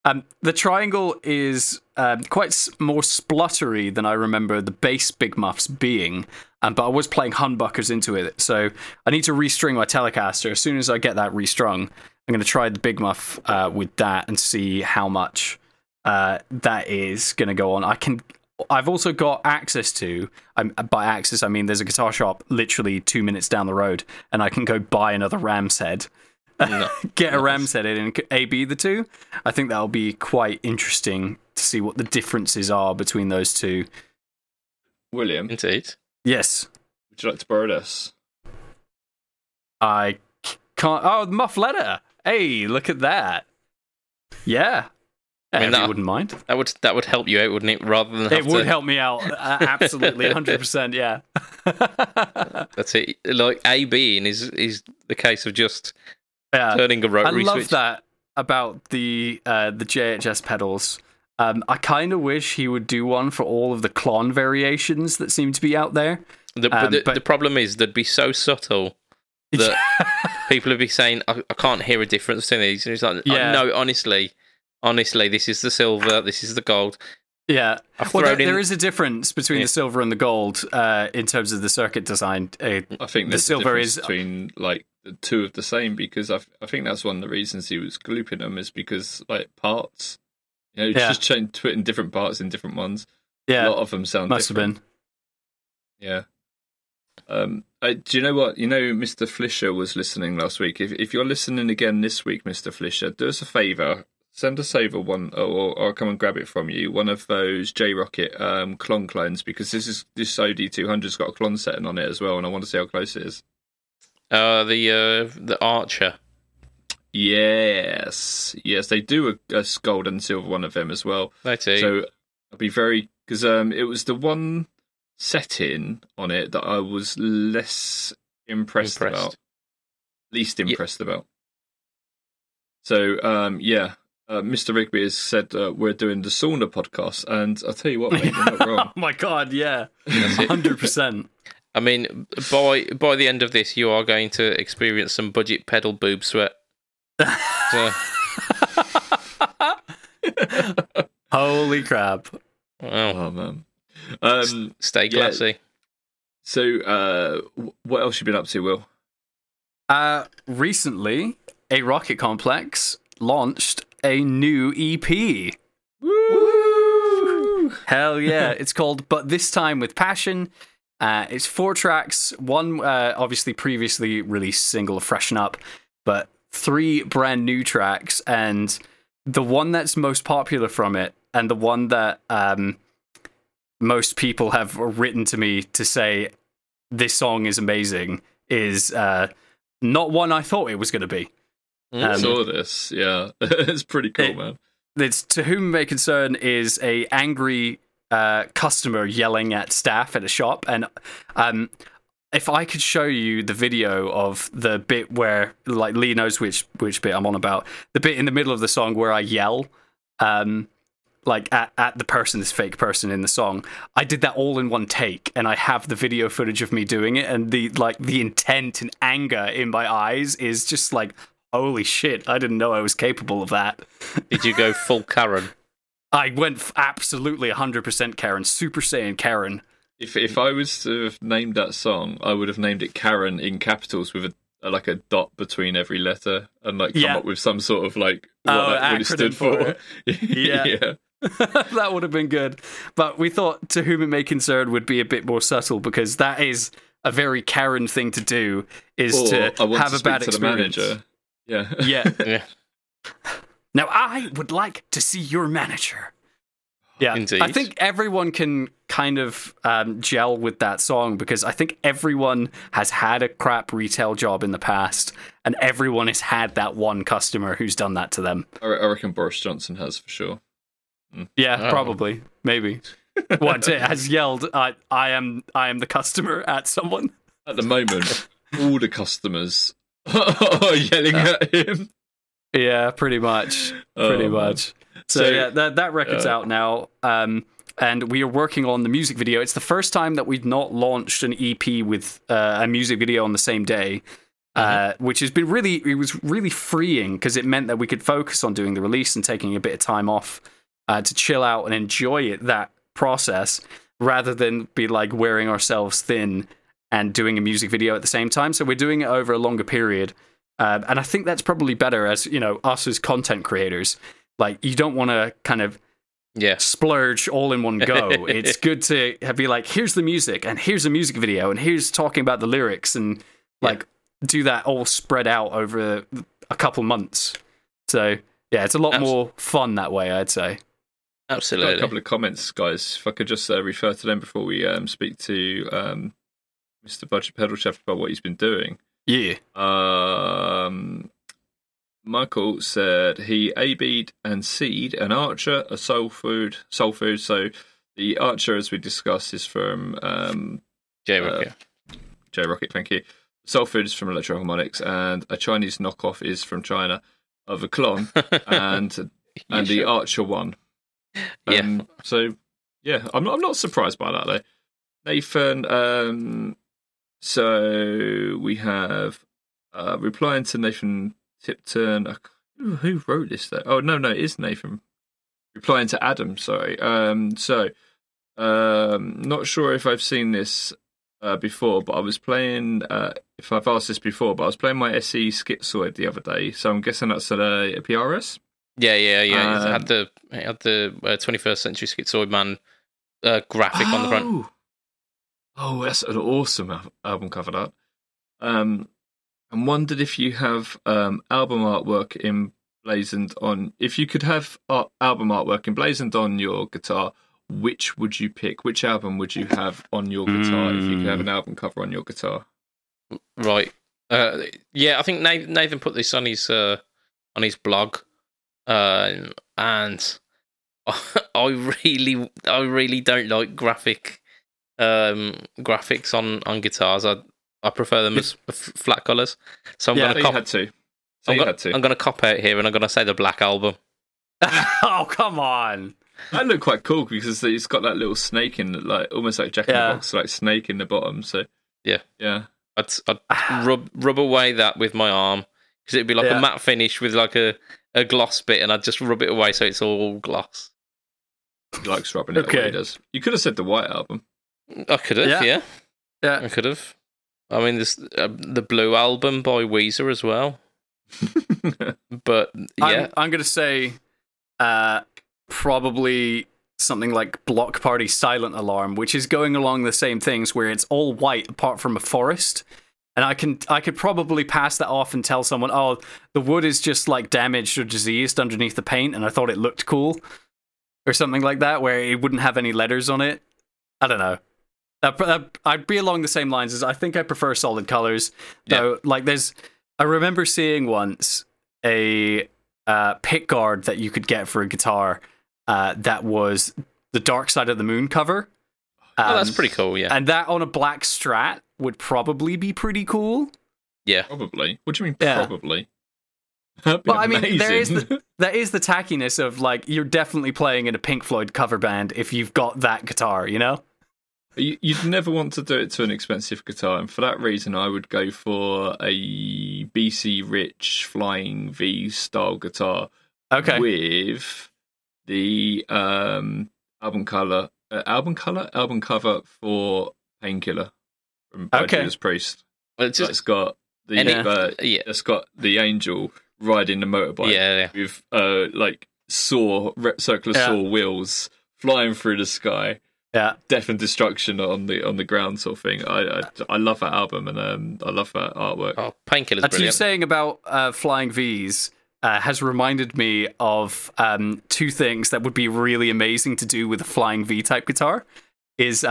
zone. The triangle is quite more spluttery than I remember the base Big Muffs being, but I was playing humbuckers into it, so I need to restring my Telecaster. As soon as I get that restrung, I'm going to try the Big Muff with that and see how much that is going to go on. I've also got access to, by access I mean there's a guitar shop literally 2 minutes down the road, and I can go buy another Ram's head. No. Get a Ram's head in and A-B the two. I think that'll be quite interesting to see what the differences are between those two. William? Indeed. Yes? Would you like to borrow this? I can't... Oh, the Muff letter! Hey, look at that. Yeah. I mean, you wouldn't mind. That would help you out, wouldn't it? Rather than it would help me out, absolutely, 100%. Yeah, that's it. Like AB is the case of just turning a rotary switch. I love that about the JHS pedals. I kind of wish he would do one for all of the Klon variations that seem to be out there. The problem is they'd be so subtle that people would be saying, "I can't hear a difference between these." And it's like, yeah. Oh, no, honestly. Honestly, this is the silver, this is the gold. Yeah. Well, there is a difference between the silver and the gold in terms of the circuit design. I think the silver is between like the two of the same, because I think that's one of the reasons he was glooping them is because like parts, you know, just change in different parts in different ones. Yeah. A lot of them sound different. Must have been. Yeah. Do you know what? You know, Mr. Flisher was listening last week. If you're listening again this week, Mr. Flisher, do us a favour. Send us over one, or I'll come and grab it from you. One of those J. Rocket Klon clones, because this OD200's got a Klon setting on it as well, and I want to see how close it is. The Archer. Yes, they do a gold and silver one of them as well. They do. So I'll be very, because it was the one setting on it that I was less impressed. About, least impressed about. So Mr. Rigby has said we're doing the sauna podcast, and I'll tell you what, mate, you're not wrong. Oh my god, yeah, 100%. I mean, by the end of this, you are going to experience some budget pedal boob sweat. So. Holy crap! Oh man, stay classy. Yeah. So, what else you been up to, Will? Recently, A Rocket Complex launched a new EP. Woo! Hell yeah. It's called But This Time With Passion. It's 4 tracks, one obviously previously released single, Freshen Up, but 3 brand new tracks, and the one that's most popular from it, and the one that most people have written to me to say this song is amazing, is not one I thought it was going to be. I saw this, yeah. It's pretty cool, man. It's To Whom May Concern is a angry customer yelling at staff at a shop, and if I could show you the video of the bit where, like, Lee knows which bit I'm on about, the bit in the middle of the song where I yell like at the person, this fake person in the song, I did that all in one take, and I have the video footage of me doing it, and the intent and anger in my eyes is just like, holy shit, I didn't know I was capable of that. Did you go full Karen? I went absolutely 100% Karen, Super Saiyan Karen. If I was to have named that song, I would have named it Karen in capitals with a dot between every letter, and like come up with some sort of like what that really stood for. Yeah. That would have been good. But we thought To Whom It May Concern would be a bit more subtle, because that is a very Karen thing to do, is or to I want have to a bad to experience. The manager. Yeah. Yeah. Now, I would like to see your manager. Yeah. Indeed. I think everyone can kind of gel with that song, because I think everyone has had a crap retail job in the past, and everyone has had that one customer who's done that to them. I reckon Boris Johnson has, for sure. Mm. Yeah, probably. Maybe. What, it has yelled, I am the customer at someone? At the moment, all the customers... yelling at him. Yeah, pretty much. So yeah, that record's out now, and we are working on the music video. It's the first time that we've not launched an EP with a music video on the same day, which has been really, it was really freeing because it meant that we could focus on doing the release and taking a bit of time off to chill out and enjoy it, that process, rather than be like wearing ourselves thin and doing a music video at the same time. So we're doing it over a longer period. And I think that's probably better as, you know, us as content creators. Like, you don't want to kind of splurge all in one go. It's good to be like, here's the music, and here's a music video, and here's talking about the lyrics, and like do that all spread out over a couple months. So yeah, it's a lot more fun that way, I'd say. Absolutely. Got a couple of comments, guys. If I could just refer to them before we speak to Mr. Budget Pedal Chap about what he's been doing. Yeah. Michael said he AB'd and C'd an Archer, a Soul Food. So the Archer, as we discussed, is from J. Rockett. J. Rockett, thank you. Soul Food is from Electro Harmonics, and a Chinese knockoff is from China of a Klon, and the Archer one. So yeah, I'm not surprised by that though, Nathan. So we have replying to Nathan Tipton. Who wrote this though? Oh no, it is Nathan replying to Adam. Sorry. Not sure if I've seen this before, but I was playing. If I've asked this before, but I was playing my SE Schizoid the other day. So I'm guessing that's a PRS. Yeah. It had the 21st Century Schizoid Man graphic on the front. Oh, that's an awesome album cover, that. And wondered if you have album artwork emblazoned on... If you could have album artwork emblazoned on your guitar, which would you pick? Which album would you have on your guitar if you could have an album cover on your guitar? Right. I think Nathan put this on his blog. And I really don't like graphics on guitars. I prefer them as flat colours. So I'm going to I'm going to cop out here, and I'm going to say the Black Album. Oh, come on! That looked quite cool because it's got that little snake in, like almost like Jack in the Box, like snake in the bottom. So yeah. I'd rub away that with my arm because it'd be like a matte finish with like a gloss bit, and I'd just rub it away so it's all gloss. He likes rubbing it away, does. You could have said the White Album. I could have, yeah. I could have. I mean, this the Blue Album by Weezer as well. But, I'm going to say probably something like Block Party Silent Alarm, which is going along the same things where it's all white apart from a forest. And I could probably pass that off and tell someone, oh, the wood is just like damaged or diseased underneath the paint, and I thought it looked cool, or something like that, where it wouldn't have any letters on it. I don't know. I'd be along the same lines as I think I prefer solid colors. Though, like I remember seeing once a pick guard that you could get for a guitar that was the Dark Side of the Moon cover. Oh, that's pretty cool, yeah. And that on a black Strat would probably be pretty cool. Yeah. Probably. What do you mean probably? Well, amazing. I mean, there is the tackiness of, like, you're definitely playing in a Pink Floyd cover band if you've got that guitar, you know? You'd never want to do it to an expensive guitar, and for that reason I would go for a BC Rich Flying V style guitar with the album cover for Painkiller from Judas Priest. It's got the it's got the angel riding the motorbike with like circular saw wheels flying through the sky. Yeah, death and destruction on the ground sort of thing. I love that album, and I love that artwork. Oh, Painkiller's brilliant. As you saying about Flying V's. Has reminded me of two things that would be really amazing to do with a Flying V type guitar. Is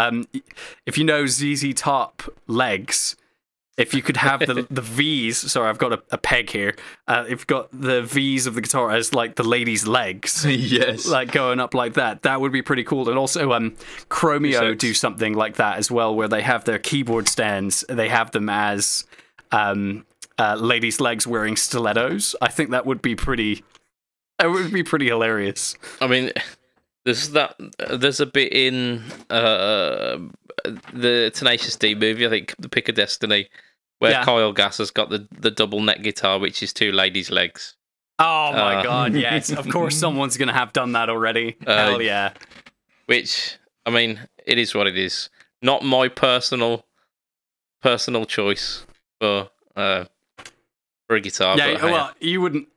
if you know ZZ Top Legs, if you could have the V's. Sorry, I've got a peg here. If you've got the V's of the guitar as like the lady's legs, like going up like that, that would be pretty cool. And also, Chromeo do something like that as well, where they have their keyboard stands. They have them as ladies' legs wearing stilettos. I think that would be pretty hilarious. I mean, there's a bit in the Tenacious D movie, I think, The Pick of Destiny, where Kyle Gass has got the double neck guitar, which is two ladies' legs. Oh my God, yes. Of course someone's going to have done that already. Hell yeah. Which, I mean, it is what it is. Not my personal choice for a guitar. Yeah, well,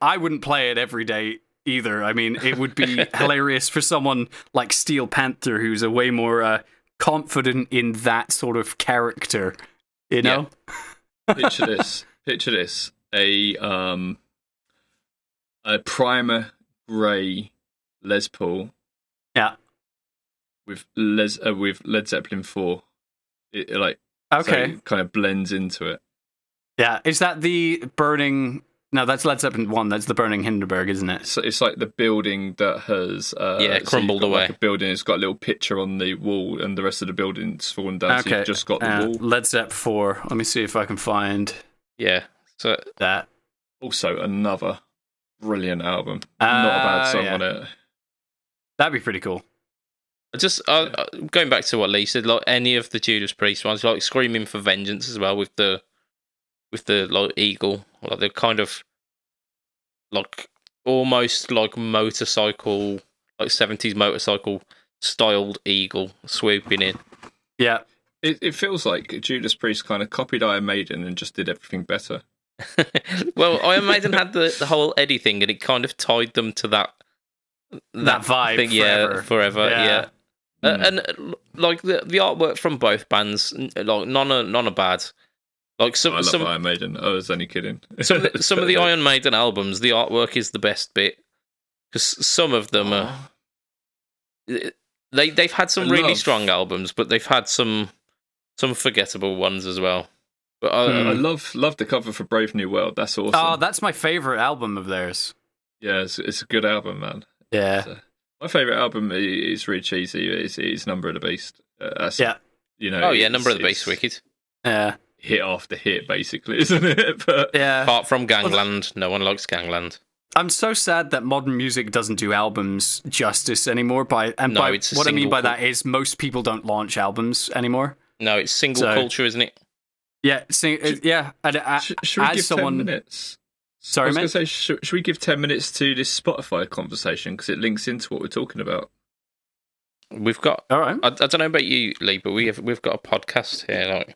I wouldn't play it every day either. I mean, it would be hilarious for someone like Steel Panther, who's a way more confident in that sort of character, you know? Yeah. Picture this. A Primer Grey Les Paul. Yeah. With Led Zeppelin 4. It like okay. So it kind of blends into it. Yeah. Is that the burning... No, that's Led Zeppelin 1. That's the burning Hindenburg, isn't it? So it's like the building that has... crumbled away. Like a building. It's got a little picture on the wall and the rest of the building's fallen down. Okay. So you've just got the wall. Led Zepp 4. Let me see if I can find... Yeah. So that. Also another... brilliant album. Not a bad song on it. That'd be pretty cool. Just going back to what Lee said, like any of the Judas Priest ones, like Screaming for Vengeance as well, with the like eagle, like the kind of like almost like motorcycle, like 70s motorcycle styled eagle swooping in. Yeah, it feels like Judas Priest kind of copied Iron Maiden and just did everything better. Well, Iron Maiden had the whole Eddie thing, and it kind of tied them to that vibe thing, forever. And like the artwork from both bands, like none are bad. Like I love Iron Maiden. I was only kidding. Some of the Iron Maiden albums, the artwork is the best bit, because some of them are. They've had some really strong albums, but they've had some forgettable ones as well. But I love the cover for Brave New World. That's awesome. Oh, that's my favourite album of theirs. Yeah, it's a good album, man. Yeah. My favourite album is really cheesy. It's Number of the Beast. Number of the Beast, wicked. Yeah. Hit after hit, basically, isn't it? But yeah. Apart from Gangland, no one likes Gangland. I'm so sad that modern music doesn't do albums justice anymore. What I mean by that is most people don't launch albums anymore. No, it's single culture, isn't it? Yeah, should we give 10 minutes? Sorry, I was going to say, should we give 10 minutes to this Spotify conversation, because it links into what we're talking about? We've got... All right. I don't know about you, Lee, but we've got a podcast here. Like,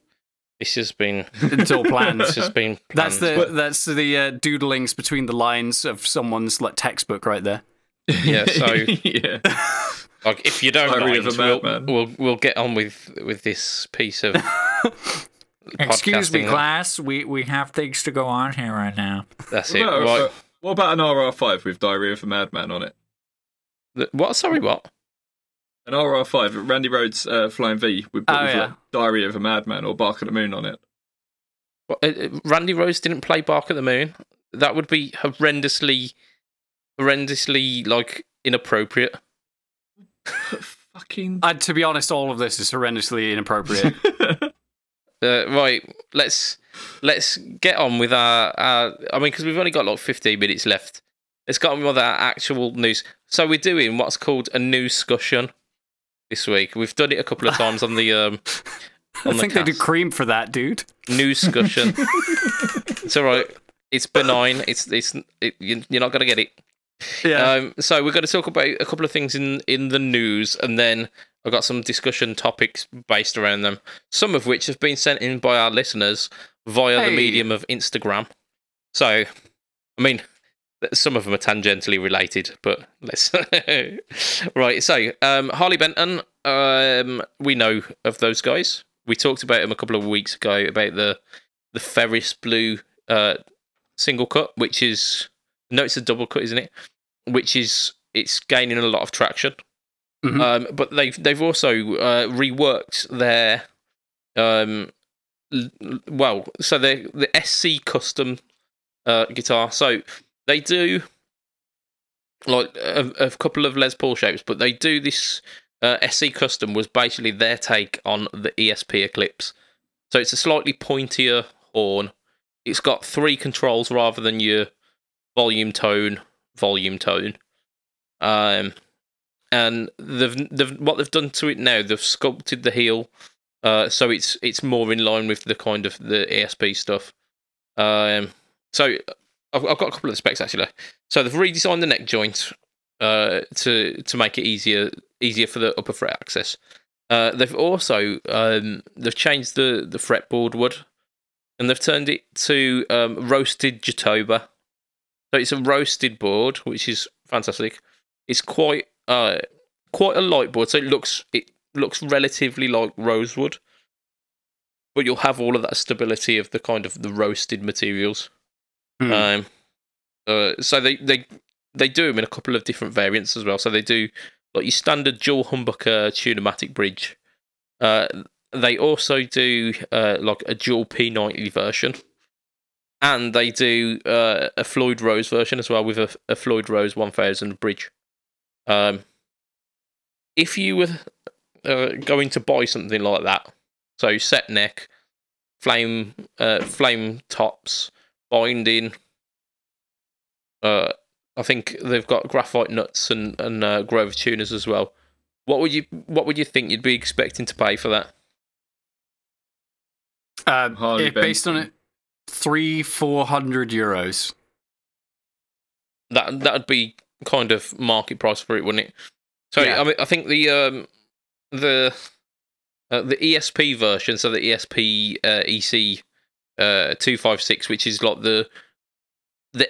this has been... It's all planned. That's the doodlings between the lines of someone's like textbook right there. Yeah, so... yeah. Like, if you don't mind, we'll get on with this piece of... Excuse me, class. We have things to go on here right now. That's it. Right. What about an RR5 with Diary of a Madman on it? What? Sorry, what? An RR5, Randy Rhoads Flying V with Diary of a Madman or Bark at the Moon on it. Well, Randy Rhoads didn't play Bark at the Moon. That would be horrendously like inappropriate. Fucking. To be honest, all of this is horrendously inappropriate. Right, let's get on with our because we've only got like 15 minutes left. Let's get on with our actual news. So we're doing what's called a newscussion this week. We've done it a couple of times on the on the cast. They do cream for that, dude. Newscussion. It's all right. It's benign. It's you're not gonna get it. Yeah. So we're going to talk about a couple of things in the news, and then I've got some discussion topics based around them, some of which have been sent in by our listeners via the medium of Instagram. So, I mean, some of them are tangentially related, but let's... Right, so, Harley Benton, we know of those guys. We talked about them a couple of weeks ago, about the Ferris Blue single cut, which is... No, it's a double cut, isn't it? Which is, it's gaining a lot of traction. Mm-hmm. But they've also reworked their, so the SC Custom guitar. So they do like a couple of Les Paul shapes, but they do this SC Custom was basically their take on the ESP Eclipse. So it's a slightly pointier horn. It's got three controls rather than your volume, tone. And what they've done to it now, they've sculpted the heel So it's more in line with the kind of the ESP stuff. So I've got a couple of the specs actually. So they've redesigned the neck joint to make it easier for the upper fret access. They've also they've changed the fretboard wood, and they've turned it to roasted jatoba. So it's a roasted board, which is fantastic. It's quite a light board, so it looks relatively like rosewood, but you'll have all of that stability of the kind of the roasted materials. So they do them in a couple of different variants as well. So they do like your standard dual humbucker tune-o-matic bridge. They also do like a dual P90 version, and they do a Floyd Rose version as well with a Floyd Rose 1000 bridge. If you were going to buy something like that, so set neck, flame tops, binding. I think they've got graphite nuts and Grover tuners as well. What would you think you'd be expecting to pay for that? Based on it, 300-400 euros. That'd be kind of market price for it, wouldn't it? So yeah. I mean, I think the ESP version, so the ESP EC 256, which is like the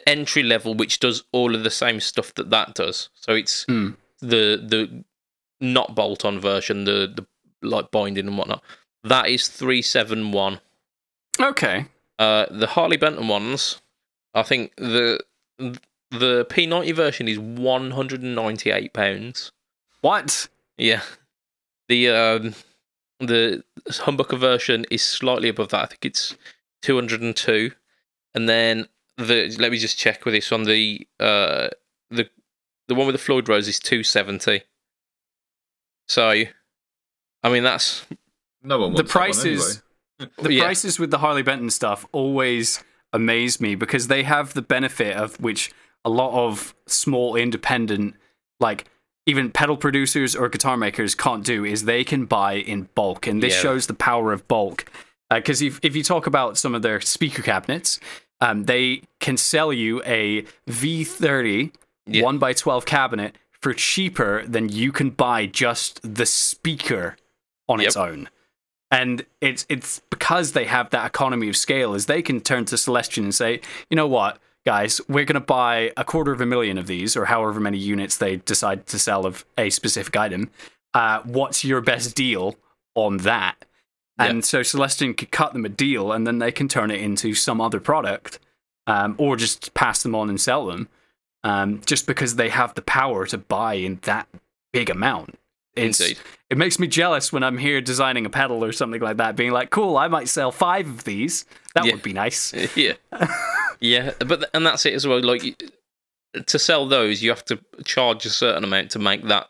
entry level, which does all of the same stuff that does. So it's the not bolt on version, the like binding and whatnot. That is 371. Okay. The Harley Benton ones, I think the P90 version is £198. What? Yeah. The humbucker version is slightly above that. I think it's 202, and then let me just check with this one. The one with the Floyd Rose is 270. So, I mean that's no one wants the prices. Anyway. The prices with the Harley Benton stuff always amaze me because they have the benefit of which a lot of small independent even pedal producers or guitar makers can't do is they can buy in bulk, and this shows the power of bulk. Because if you talk about some of their speaker cabinets, they can sell you a V30 1x12 cabinet for cheaper than you can buy just the speaker on its own. And it's because they have that economy of scale is they can turn to Celestion and say, you know what, guys, we're going to buy 250,000 of these, or however many units they decide to sell of a specific item. What's your best deal on that? And so Celestion could cut them a deal, and then they can turn it into some other product, or just pass them on and sell them, just because they have the power to buy in that big amount. Indeed. It makes me jealous when I'm here designing a pedal or something like that, being like, cool, I might sell 5 of these. That would be nice. Yeah. Yeah, and that's it as well. Like, to sell those, you have to charge a certain amount to make that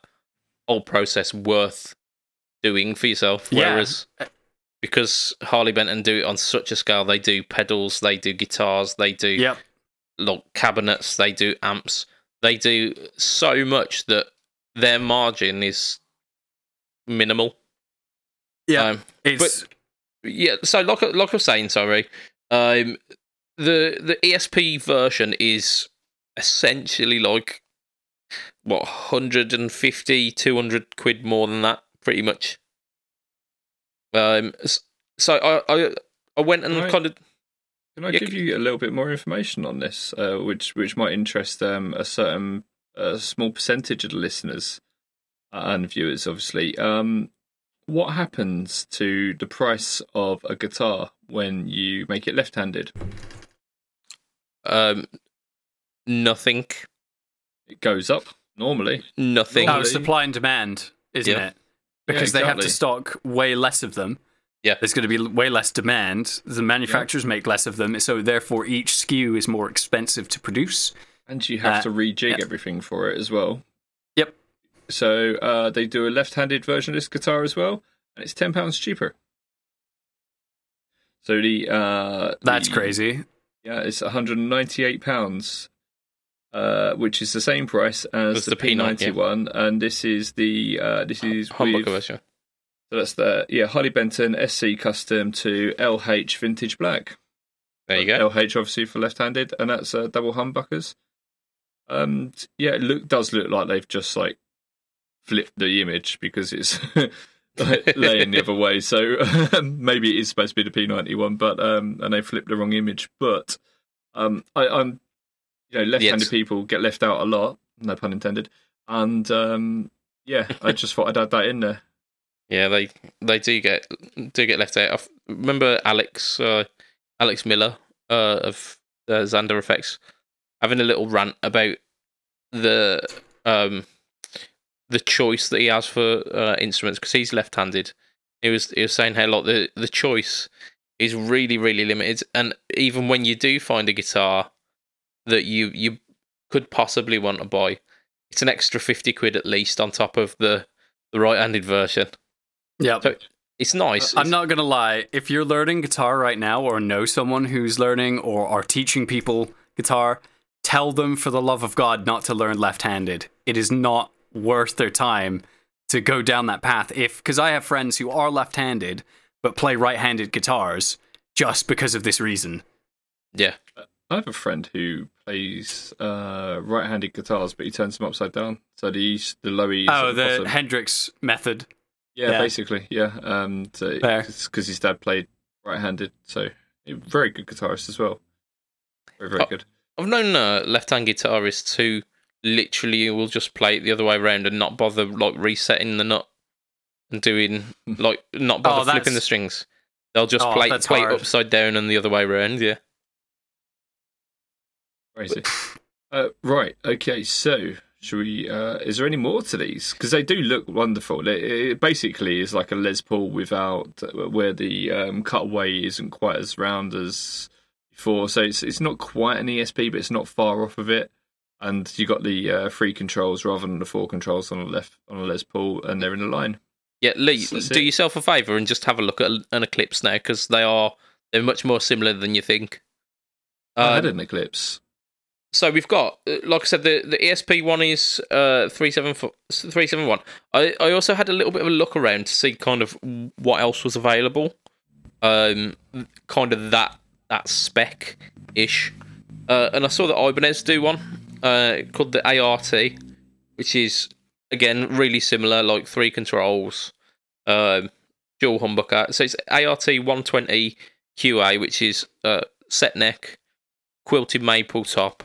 whole process worth doing for yourself. Whereas, because Harley Benton do it on such a scale, they do pedals, they do guitars, they do like cabinets, they do amps, they do so much that their margin is minimal. Yeah, So, like I was saying, sorry. The ESP version is essentially like, what, 150, 200 quid more than that, pretty much. So I went and kind of... Can I give you a little bit more information on this, which might interest a certain small percentage of the listeners and viewers, obviously. What happens to the price of a guitar when you make it left-handed? Nothing. It goes up normally. Nothing. No, supply and demand, isn't it? Because they have to stock way less of them. Yeah, there's going to be way less demand. The manufacturers make less of them, so therefore each SKU is more expensive to produce. And you have to rejig everything for it as well. Yep. So they do a left-handed version of this guitar as well, and it's £10 cheaper. So that's crazy. Yeah, it's £198, which is the same price as the P91, and this is the humbucker version. So that's that. Yeah, Harley Benton SC Custom to LH Vintage Black. There you go. LH obviously for left-handed, and that's double humbuckers. Yeah, it does look like they've just like flipped the image because it's like laying the other way. So maybe it is supposed to be the P91, but and they flipped the wrong image. But I'm left-handed people get left out a lot, no pun intended. And yeah, I just thought I'd add that in there. Yeah, they do get left out. I remember Alex Miller of Xander Effects having a little rant about the choice that he has for instruments because he's left-handed. He was saying how like the choice is really really limited, and even when you do find a guitar that you could possibly want to buy, it's an extra £50 at least on top of the right-handed version. Yeah. So it's nice. I'm not going to lie. If you're learning guitar right now or know someone who's learning or are teaching people guitar, tell them for the love of God not to learn left-handed. It is not worth their time to go down that path. Because I have friends who are left-handed but play right-handed guitars just because of this reason. Yeah. I have a friend who plays right-handed guitars, but he turns them upside down. So the low E. Oh, the Hendrix method. Yeah, basically, yeah. Because his dad played right-handed, so very good guitarist as well. Very, very good. I've known left-hand guitarists who literally will just play it the other way around and not bother like resetting the nut and doing like not bother flipping the strings. They'll just play it upside down and the other way around. Yeah. Crazy. Right. Okay. So. Should we, is there any more to these? Because they do look wonderful. It basically is like a Les Paul where the cutaway isn't quite as round as before. So it's not quite an ESP, but it's not far off of it. And you got the three controls rather than the four controls on a Les Paul, and they're in a line. Yeah, Lee, do yourself a favour and just have a look at an Eclipse now, because they're much more similar than you think. I had an Eclipse. So we've got, like I said, the ESP one is 371. I also had a little bit of a look around to see kind of what else was available, kind of that spec ish, and I saw that Ibanez do one called the ART, which is again really similar, like three controls, dual humbucker. So it's ART 120 QA, which is set neck, quilted maple top.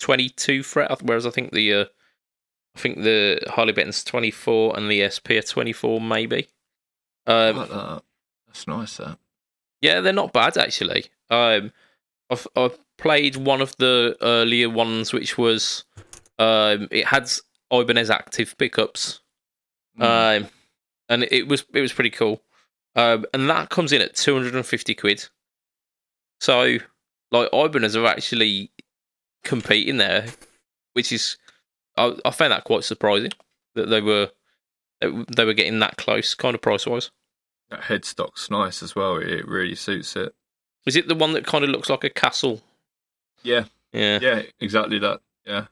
22 fret, whereas I think the Harley Benton's 24 and the SP are 24 maybe. I like that. That's nice. That. Yeah, they're not bad actually. I've played one of the earlier ones, which was it had Ibanez active pickups, and it was pretty cool. And that comes in at £250. So. Like Ibanez are actually competing there, which is I found that quite surprising that they were getting that close, kind of price wise. That headstock's nice as well. It really suits it. Is it the one that kind of looks like a castle? Yeah, yeah, exactly that. Yeah,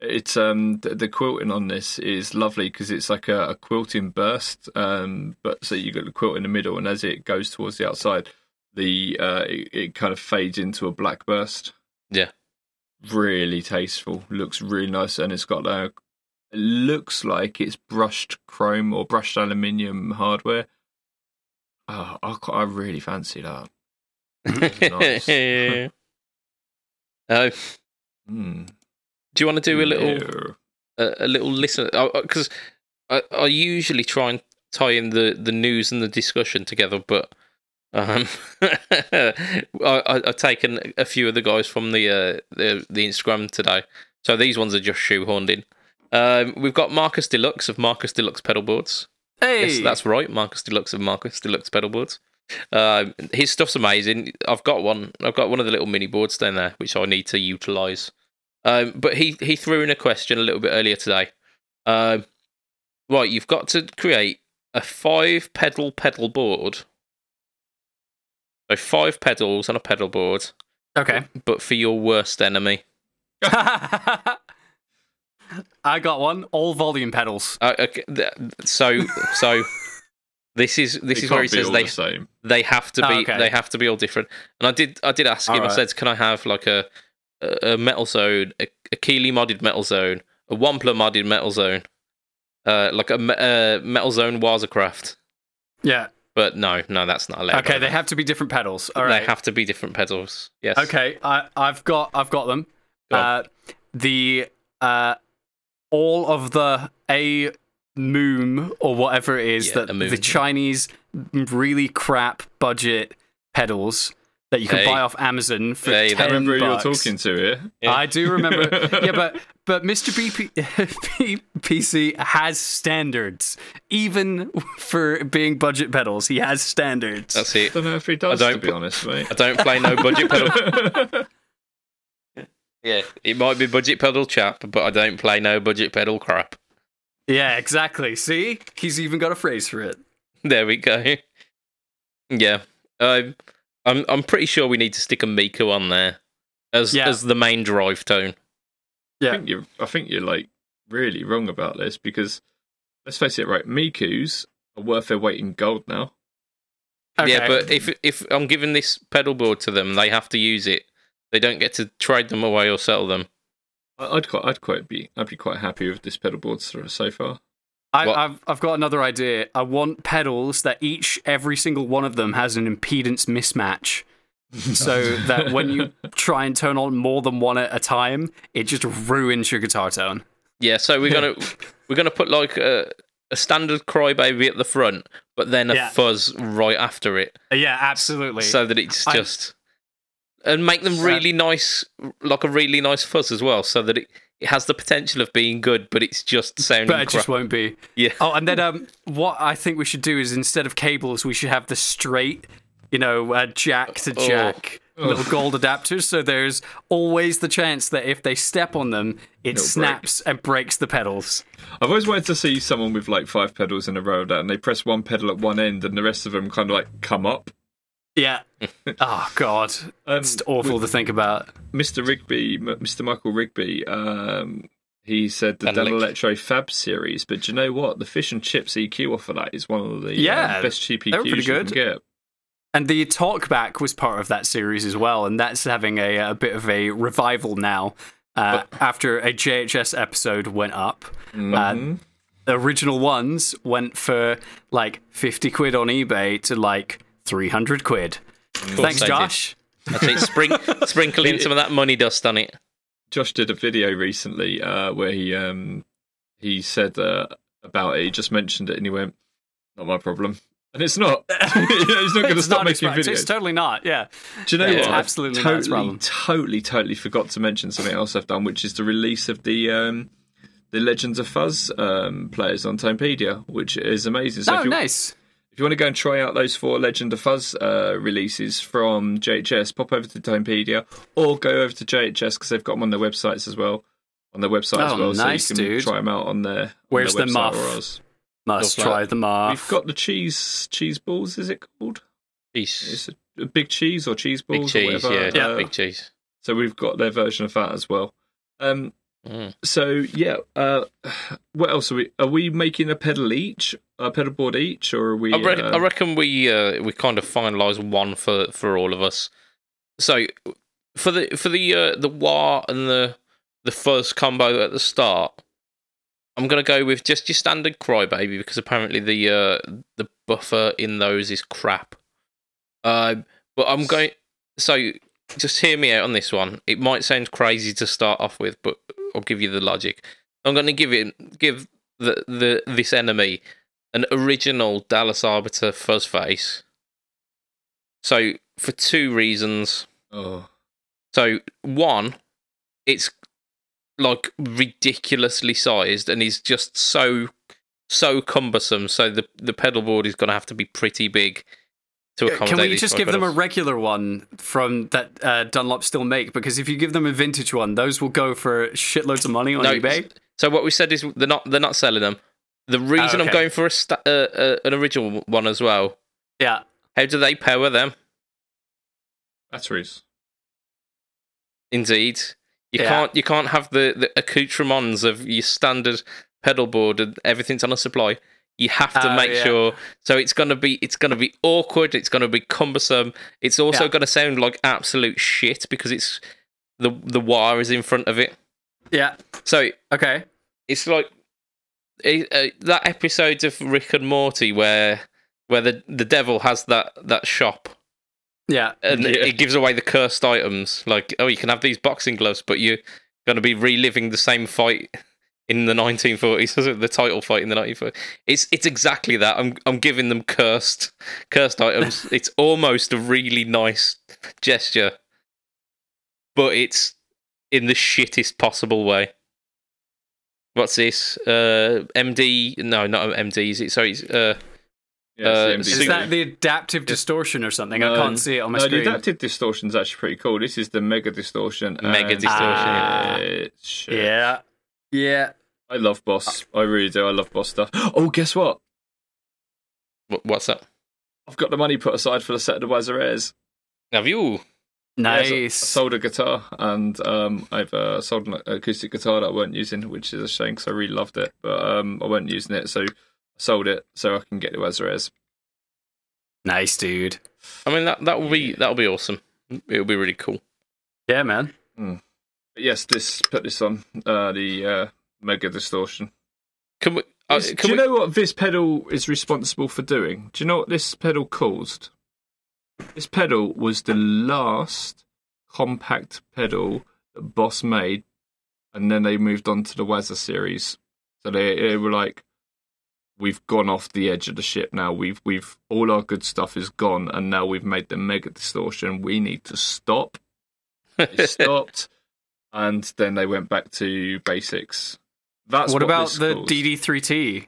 it's the quilting on this is lovely because it's like a quilting burst, but so you got the quilt in the middle, and as it goes towards the outside. It kind of fades into a black burst. Yeah, really tasteful. Looks really nice, and it's got it looks like it's brushed chrome or brushed aluminium hardware. Oh, I really fancy that. Nice. Do you want to do a little listen? Because I usually try and tie in the news and the discussion together, but. I've taken a few of the guys from the Instagram today, so these ones are just shoehorned in. We've got Marcus Deluxe of Marcus Deluxe Pedalboards. Hey, yes, that's right, Marcus Deluxe of Marcus Deluxe Pedalboards. His stuff's amazing. I've got one of the little mini boards down there, which I need to utilise. But he threw in a question a little bit earlier today. Right, you've got to create a 5 pedal pedal board. So 5 pedals on a pedal board. Okay. But for your worst enemy. I got one. All volume pedals. Okay. So this is where he says they have to be they have to be all different. And I did ask him. Right. I said, can I have like a metal zone, a Keeley modded metal zone, a Wampler modded metal zone, like a metal zone Wasercraft. Yeah. But no, that's not allowed. Okay, they have to be different pedals. All right. They have to be different pedals. Yes. Okay, I've got them. Go on. All of the a moom or whatever it is that the Chinese really crap budget pedals that you can buy off Amazon for $10. I remember who you're talking to here. Yeah. I do remember. Yeah, but Mr. PC has standards, even for being budget pedals. He has standards. That's it. I don't know if he does. To be honest, mate. I don't play no budget pedal. Yeah, it might be Budget Pedal Chap, but I don't play no budget pedal crap. Yeah, exactly. See? He's even got a phrase for it. There we go. Yeah. I'm pretty sure we need to stick a Miku on there as the main drive tone. Yeah. I think you're like really wrong about this because let's face it, right, Mikus are worth their weight in gold now. Okay. Yeah, but if I'm giving this pedal board to them, they have to use it. They don't get to trade them away or sell them. I'd be quite happy with this pedal board so far. I've got another idea. I want pedals that every single one of them has an impedance mismatch, so that when you try and turn on more than one at a time, it just ruins your guitar tone. Yeah, so we're gonna put like a standard Crybaby at the front, but then a fuzz right after it. Yeah, absolutely. So that it's just. And make them really nice, like a really nice fuzz as well, so that it has the potential of being good, but it's just sounding crap. But it just won't be. Yeah. Oh, and then what I think we should do is instead of cables, we should have the straight, jack to jack little gold adapters. So there's always the chance that if they step on them, it'll snaps and breaks the pedals. I've always wanted to see someone with like 5 pedals in a row and they press one pedal at one end and the rest of them kind of like come up. Yeah. Oh, God. It's awful to think about. Mr. Michael Rigby, he said the Del Electro Fab series, but do you know what? The Fish and Chips EQ off of that is one of the best cheap EQs you can get. And the Talkback was part of that series as well, and that's having a bit of a revival now after a JHS episode went up. Mm-hmm. The original ones went for like 50 quid on eBay to like 300 quid. Thanks, Josh. That's it. Sprinkle in some of that money dust on it. Josh did a video recently where he said about it. He just mentioned it and he went, "Not my problem." And it's not. He's not going to stop making videos. It's totally not. Yeah. Do you know what? Absolutely not. Totally forgot to mention something else I've done, which is the release of the Legends of Fuzz players on Tonepedia, which is amazing. So nice. If you want to go and try out those 4 Legend of Fuzz releases from JHS, pop over to Tonepedia or go over to JHS because they've got them on their websites as well. Nice, so you can try them out on their website. Where's the muff? Must try the muff. We've got the cheese balls, is it called? It's a big cheese or cheese balls or whatever. Yeah, big cheese. So we've got their version of that as well. So yeah, what else are we making a pedal board each, or are we? I reckon we kind of finalise one for all of us. So for the wah and the fuzz combo at the start, I'm gonna go with just your standard Crybaby because apparently the buffer in those is crap. But I'm going so. Just hear me out on this one. It might sound crazy to start off with, but I'll give you the logic. I'm going to give this enemy an original Dallas Arbiter fuzz face. So for 2 reasons. Oh. So 1, it's like ridiculously sized and is just so cumbersome. So the pedal board is going to have to be pretty big. Can we just give them a regular one from that Dunlop still make? Because if you give them a vintage one, those will go for shitloads of money on eBay. So what we said is they're not selling them. The reason I'm going for an original one as well. Yeah. How do they power them? Batteries. Indeed. You can't have the accoutrements of your standard pedal board and everything's on a supply. You have to make sure. So it's gonna be awkward. It's gonna be cumbersome. It's also gonna sound like absolute shit because it's the wire is in front of it. Yeah. So okay, it's like that episode of Rick and Morty where the devil has that shop. Yeah, and it gives away the cursed items. Like, oh, you can have these boxing gloves, but you're gonna be reliving the same fight. In the 1940s, the title fight in the 1940s. It's exactly that. I'm giving them cursed items. It's almost a really nice gesture, but it's in the shittest possible way. What's this? MD? No, not MD. Is it? Sorry. Is that the adaptive distortion or something? I can't see it on my screen. The adaptive distortion is actually pretty cool. This is the mega distortion. Sure. Yeah. I love Boss. I really do. I love Boss stuff. Oh, guess what? What's that? I've got the money put aside for the set of the Wazares. Have you? Nice. I sold a guitar, and I've sold an acoustic guitar that I weren't using, which is a shame because I really loved it, but I weren't using it, so I sold it so I can get the Wazares. Nice, dude. I mean, that'll be awesome. It'll be really cool. Yeah, man. Mm. But yes, put this on the mega distortion. Do you know what this pedal is responsible for doing? Do you know what this pedal caused? This pedal was the last compact pedal that Boss made, and then they moved on to the Wazza series. So they were like, "We've gone off the edge of the ship now. We've all our good stuff is gone, and now we've made the mega distortion. We need to stop." They stopped. And then they went back to basics. That's what about the DD3T?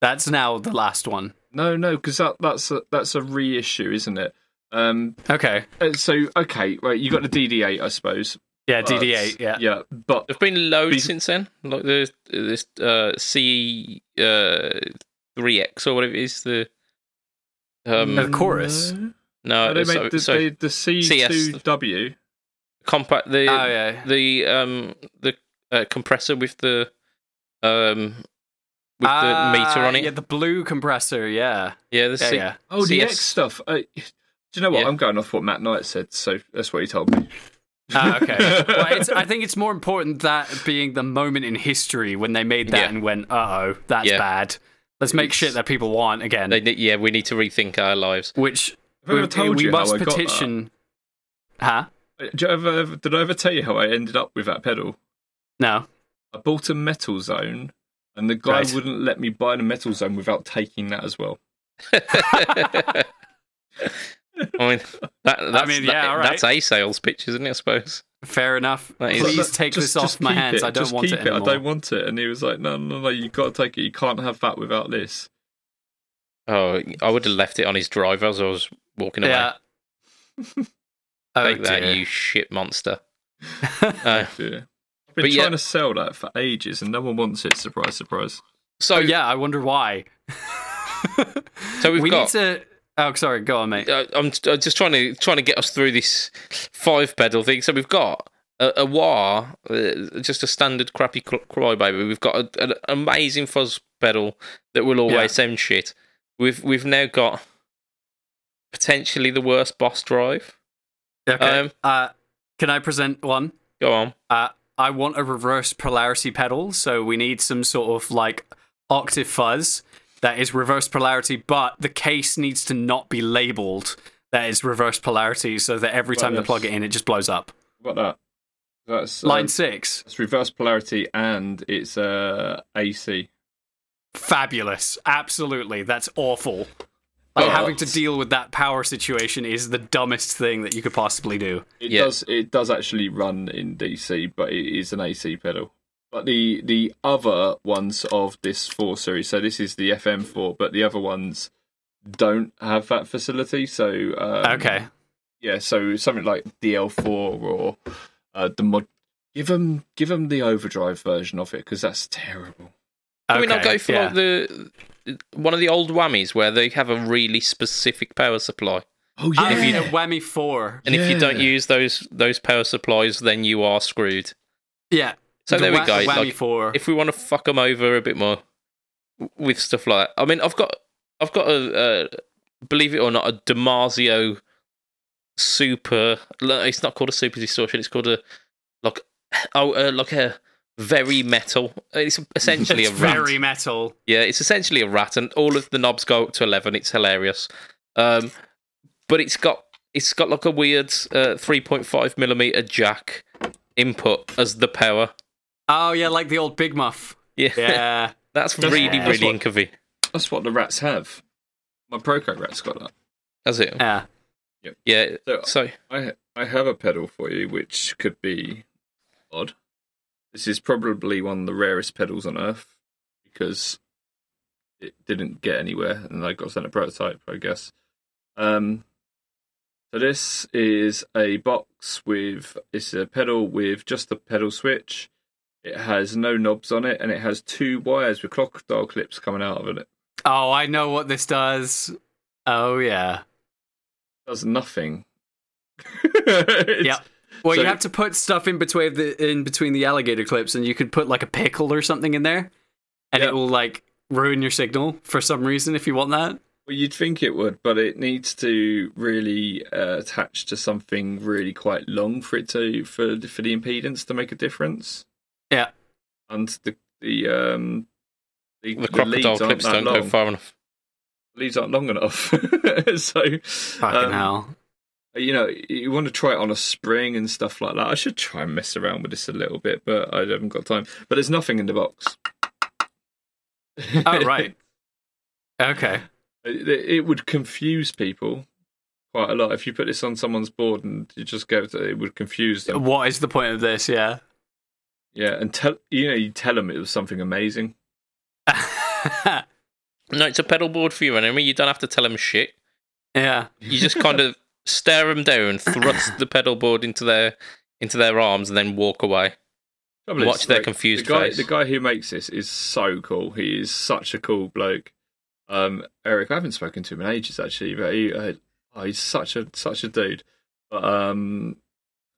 That's now the last one. No, because that's a reissue, isn't it? Okay. So right, you got the DD8, I suppose. Yeah, but, DD8. Yeah. Yeah, but there've been loads since then. Like there's this C3X or whatever it is. The chorus. No, they made the C2W. Compact the compressor with the the meter on it. Yeah, the blue compressor. Yeah. The X stuff. Do you know what? Yeah. I'm going off what Matt Knight said, so that's what he told me. Okay. Well, I think it's more important that being the moment in history when they made that and went, that's bad. Let's make shit that people want again. We need to rethink our lives. Which we must petition. Huh? Did I ever tell you how I ended up with that pedal? No. I bought a Metal Zone, and the guy wouldn't let me buy the Metal Zone without taking that as well. I mean, that's a sales pitch, isn't it, I suppose? Fair enough. Please take this off my hands. I don't want it anymore. I don't want it. And he was like, no, you've got to take it. You can't have that without this. Oh, I would have left it on his drive as I was walking away. Yeah. Take that, you shit monster. I've been trying to sell that for ages and no one wants it. Surprise, surprise. So, I wonder why. So we need to... Oh, sorry, go on, mate. I'm just trying to get us through this five pedal thing. So we've got a wah, just a standard crappy crybaby. We've got an amazing fuzz pedal that will always send shit. We've now got potentially the worst Boss drive. Okay. Can I present one? Go on. I want a reverse polarity pedal, so we need some sort of like octave fuzz that is reverse polarity, but the case needs to not be labelled that is reverse polarity, so that every time they plug it in, it just blows up. What about that? That's line 6. It's reverse polarity and it's AC. Fabulous! Absolutely, that's awful. Like having to deal with that power situation is the dumbest thing that you could possibly do. It does actually run in DC, but it is an AC pedal. But the other ones of this 4 series, so this is the FM4, but the other ones don't have that facility. So so something like DL4 or the mod. Give them the overdrive version of it because that's terrible. Okay. I mean, I'll go for like one of the old whammies where they have a really specific power supply. Oh yeah. If you don't whammy four. And if you don't use those power supplies, then you are screwed. Yeah. So there we go. Whammy four. If we want to fuck them over a bit more with stuff like that. I mean, I've got a believe it or not, a Damasio super. It's not called a super distortion. It's called a very metal. It's essentially a rat. Very metal. Yeah, it's essentially a rat, and all of the knobs go up to 11. It's hilarious. But it's got like a weird 3.5mm jack input as the power. Oh yeah, like the old Big Muff. Yeah. That's really inconvenient. That's what the rats have. My Proco rat's got that. Has it? Yeah. Yep. Yeah. So I have a pedal for you, which could be odd. This is probably one of the rarest pedals on Earth because it didn't get anywhere, and I got sent a prototype, I guess. So this is a box with, it's a pedal with just the pedal switch. It has no knobs on it, and it has two wires with crocodile clips coming out of it. Oh, I know what this does. Oh, yeah. Does nothing. Yep. Well, so, you have to put stuff in between the alligator clips, and you could put like a pickle or something in there, and it will like ruin your signal for some reason if you want that. Well, you'd think it would, but it needs to really attach to something really quite long for it to for the impedance to make a difference. Yeah, and the crocodile clips don't go far enough. The leads aren't long enough, so fucking hell. You know, you want to try it on a spring and stuff like that. I should try and mess around with this a little bit, but I haven't got time. But there's nothing in the box. Oh, right. Okay. It would confuse people quite a lot. If you put this on someone's board and you just go, it would confuse them. What is the point of this? Yeah. Yeah, and you tell them it was something amazing. No, it's a pedal board for your enemy. You don't have to tell them shit. Yeah. You just kind of... stare them down, thrust the pedal board into their arms, and then walk away. Watch their confused face. The guy who makes this is so cool. He is such a cool bloke. Eric, I haven't spoken to him in ages actually, but he's such a dude. But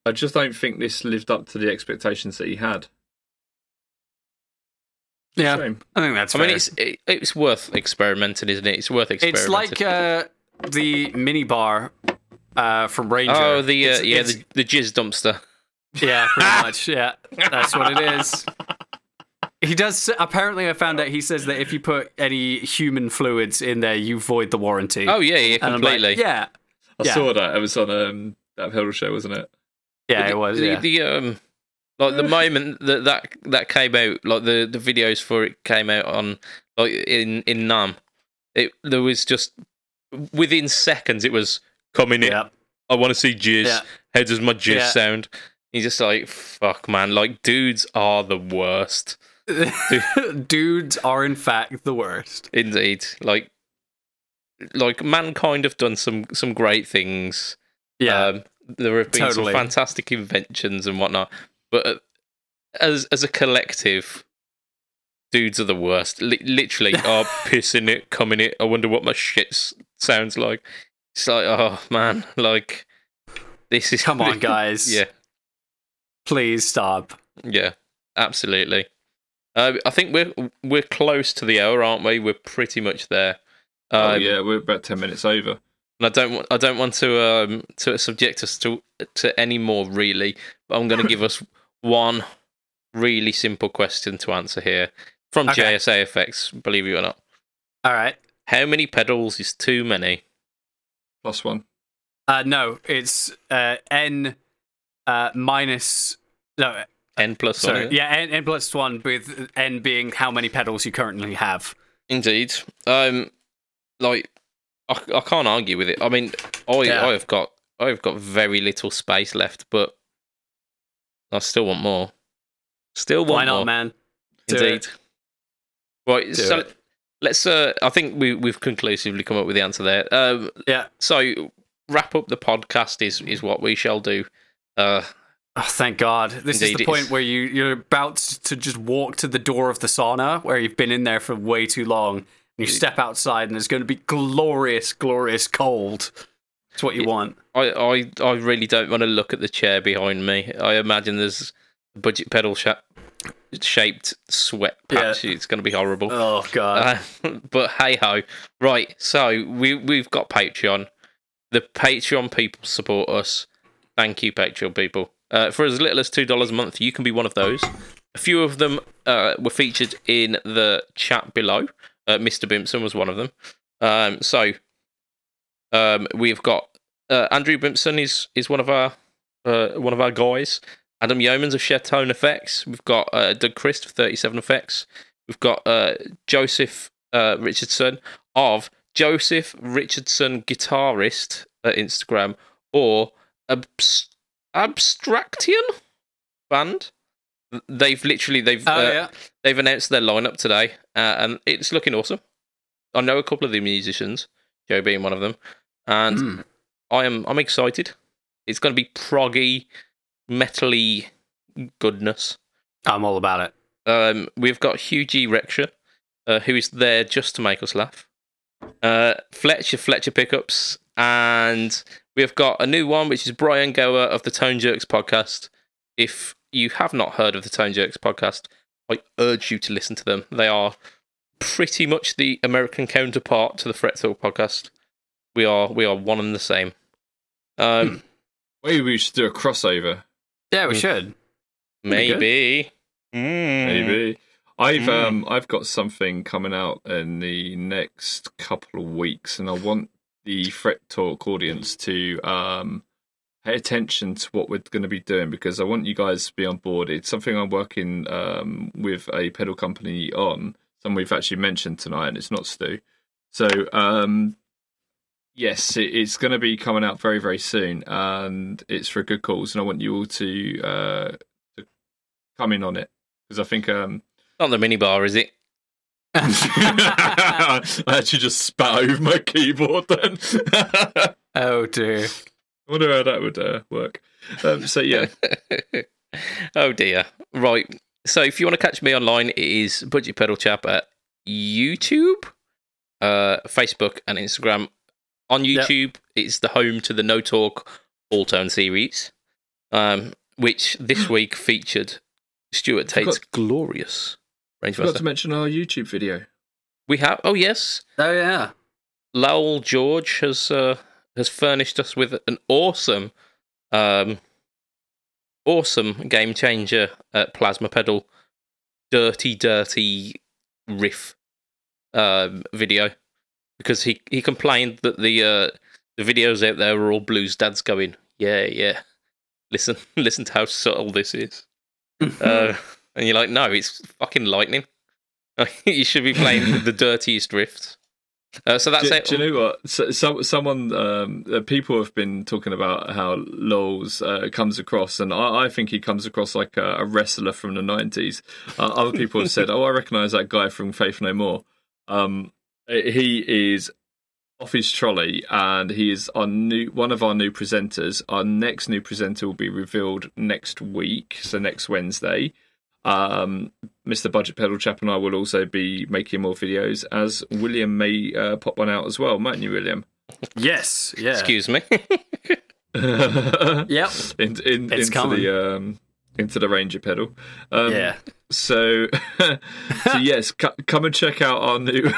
I just don't think this lived up to the expectations that he had. Yeah, shame. I think that's fair. I mean, it's worth experimenting, isn't it? It's worth experimenting. It's like the mini bar. From Ranger. Oh, the jizz dumpster. Yeah, pretty much. Yeah, that's what it is. He does. Apparently, I found out he says that if you put any human fluids in there, you void the warranty. Oh yeah, completely. Like, yeah, I saw that. It was on that pedal show, wasn't it? Yeah, it was. Yeah. The moment that came out, like the videos for it came out on like in NAMM. There was just within seconds it was. Coming in, I want to see jizz. Yeah. How does my jizz sound? He's just like, fuck, man. Like, dudes are the worst. Dudes are, in fact, the worst. Indeed. Like mankind have done some great things. Yeah, there have been some fantastic inventions and whatnot. But as a collective, dudes are the worst. Literally, are pissing it, coming it. I wonder what my shit sounds like. It's like, oh man, like this is. Come on, guys. Yeah, please stop. Yeah, absolutely. I think we're close to the hour, aren't we? We're pretty much there. We're about 10 minutes over. And I don't want to subject us to any more really. But I'm going to give us one really simple question to answer here from JSA Effects. Believe it or not. All right. How many pedals is too many? Plus one. No, it's n minus... No, n plus sorry, one. Yeah, n plus one, with n being how many pedals you currently have. Indeed. I can't argue with it. I mean, I've got very little space left, but I still want more. Why not, more. Man? Indeed. Right, let's. I think we've conclusively come up with the answer there. So wrap up the podcast is what we shall do. Thank God. This is the point where you're about to just walk to the door of the sauna where you've been in there for way too long. And you step outside and it's going to be glorious, glorious cold. It's what you want. I really don't want to look at the chair behind me. I imagine there's budget pedal shaped sweat patch. Yeah. It's going to be horrible. Oh, God. But hey-ho. Right, so we've got Patreon. The Patreon people support us. Thank you, Patreon people. For as little as $2 a month, you can be one of those. A few of them were featured in the chat below. Mr. Bimpson was one of them. We've got Andrew Bimpson is one of our guys. Adam Yeomans of Chetone Effects. We've got Doug Christ of 37 Effects. We've got Joseph Richardson of Joseph Richardson Guitarist at Instagram, or Abstractian Band. They've announced their lineup today, and it's looking awesome. I know a couple of the musicians, Joe being one of them, and I'm excited. It's going to be proggy, metally goodness. I'm all about it. We've got Hugh G. Rexha, who is there just to make us laugh. Fletcher Pickups, and we've got a new one, which is Brian Gower of the Tone Jerks podcast. If you have not heard of the Tone Jerks podcast, I urge you to listen to them. They are pretty much the American counterpart to the Fret Talk podcast. We are one and the same. Maybe we should do a crossover. Yeah, we should. Maybe. I've got something coming out in the next couple of weeks, and I want the Fret Talk audience to pay attention to what we're going to be doing, because I want you guys to be on board. It's something I'm working with a pedal company on, something we've actually mentioned tonight, and it's not Stu. So, yes, it's going to be coming out very, very soon, and it's for a good cause, and I want you all to come in on it, because I think... not the minibar, is it? I actually just spat over my keyboard then. Oh, dear. I wonder how that would work. So, yeah. Oh, dear. Right. So, if you want to catch me online, it is Budget Pedal Chap at YouTube, Facebook, and Instagram. On YouTube, it's the home to the No Talk All Tone series, which this week featured Stuart Tate's glorious Rangemaster. Forgot to mention our YouTube video. We have. Oh, yes. Oh, yeah. Lowell George has furnished us with an awesome game changer plasma pedal, dirty riff video, because he complained that the videos out there were all blues dads going, yeah, listen to how subtle this is, and you're like, no, it's fucking lightning. You should be playing the dirtiest riffs. So that's it. Do you know what? Someone, people have been talking about how Lowell's comes across, and I think he comes across like a wrestler from the 90s. Other people have said, I recognise that guy from Faith No More. He is off his trolley, and he is one of our new presenters. Our next new presenter will be revealed next week, so next Wednesday. Mr. Budget Pedal Chap and I will also be making more videos, as William may pop one out as well, mightn't you, William? Yes, yeah. Excuse me. Yep. It's coming. Into the Ranger pedal. Yeah. So yes, come and check out our new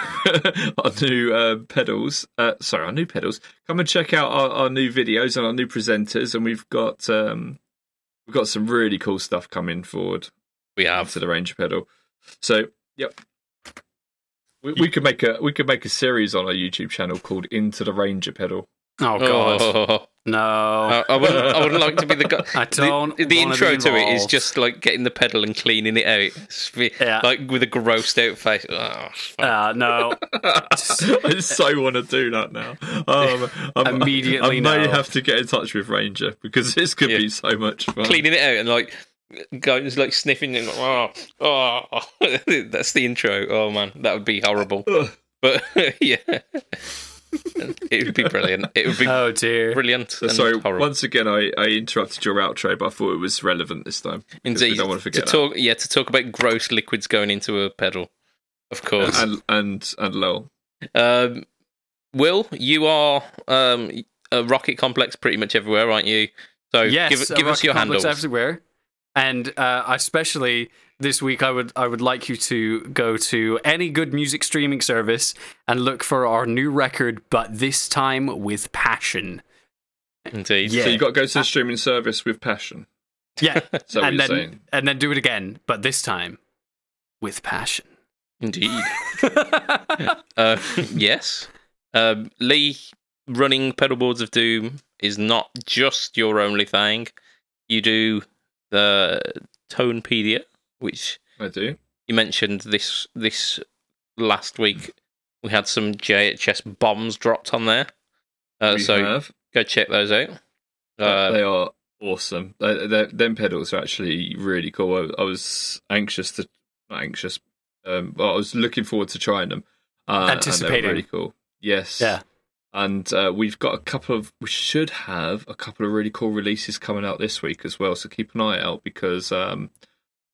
pedals. Sorry, our new pedals. Come and check out our new videos and our new presenters, and we've got some really cool stuff coming forward. We have to the Ranger pedal, so yep. We could make a series on our YouTube channel called Into the Ranger Pedal. Oh God, no! I wouldn't like to be the guy. I don't. The intro to it is just like getting the pedal and cleaning it out, like with a grossed out face. No! I so want to do that now. Immediately, I may have to get in touch with Ranger, because this could be so much fun. Cleaning it out and like. Goes like sniffing and that's the intro. Oh man, that would be horrible. But yeah, it would be brilliant. It would be brilliant. Sorry, horrible. Once again, I interrupted your outro, but I thought it was relevant this time. Indeed, we don't want to forget to talk about gross liquids going into a pedal, of course, and Lowell. Will, you are a rocket complex pretty much everywhere, aren't you? So yes, give us your handles. Everywhere. And especially this week, I would like you to go to any good music streaming service and look for our new record, but this time with passion. Indeed. Yeah. So you've got to go to the streaming service with passion. Yeah. So and then do it again, but this time with passion. Indeed. Yes. Lee, running Pedalboards of Doom is not just your only thing. You do the Tonepedia, which I do. You mentioned this last week. We had some JHS bombs dropped on there. Go check those out. They are awesome. Them pedals are actually really cool. I was anxious to... Not anxious. But I was looking forward to trying them. Anticipating. And they're really cool. Yes. Yeah. And we've got we should have a couple of really cool releases coming out this week as well. So keep an eye out because,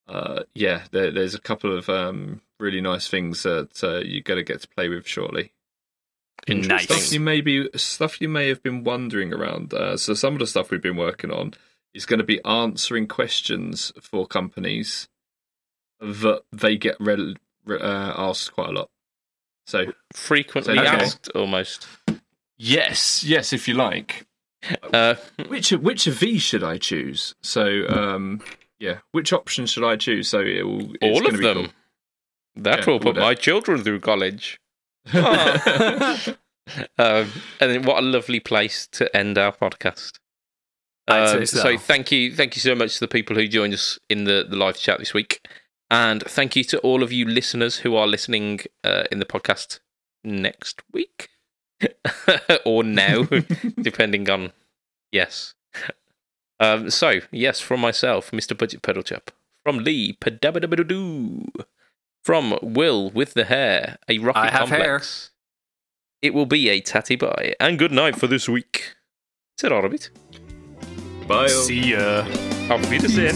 there's a couple of really nice things that you're going to get to play with shortly. Nice. Stuff you may have been wondering around. So some of the stuff we've been working on is going to be answering questions for companies that they get asked quite a lot. So frequently asked, almost. Yes, if you like. Which of these should I choose? So which option should I choose? So all of them. Cool. That will put my children through college. And then what a lovely place to end our podcast. So thank you so much to the people who joined us in the live chat this week, and thank you to all of you listeners who are listening in the podcast next week or now depending on from myself, Mr. Budget Pedal Chap, from Lee Padabadabadoo, from Will with the hair, a rocket I have complex. Hair. It will be a tatty bye. And good night for this week. Till our bit. Bye. See ya. Auf Wiedersehen.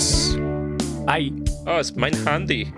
Hi. Oh, it's mein Handy.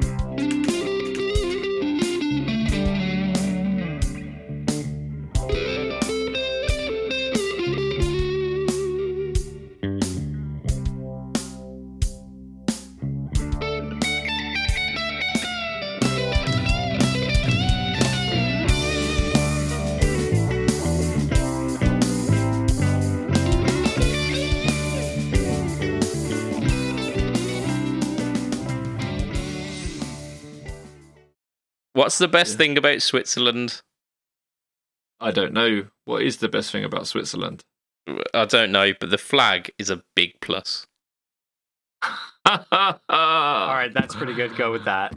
What's the best thing about Switzerland? I don't know. What is the best thing about Switzerland? I don't know, but the flag is a big plus. All right, that's pretty good. Go with that.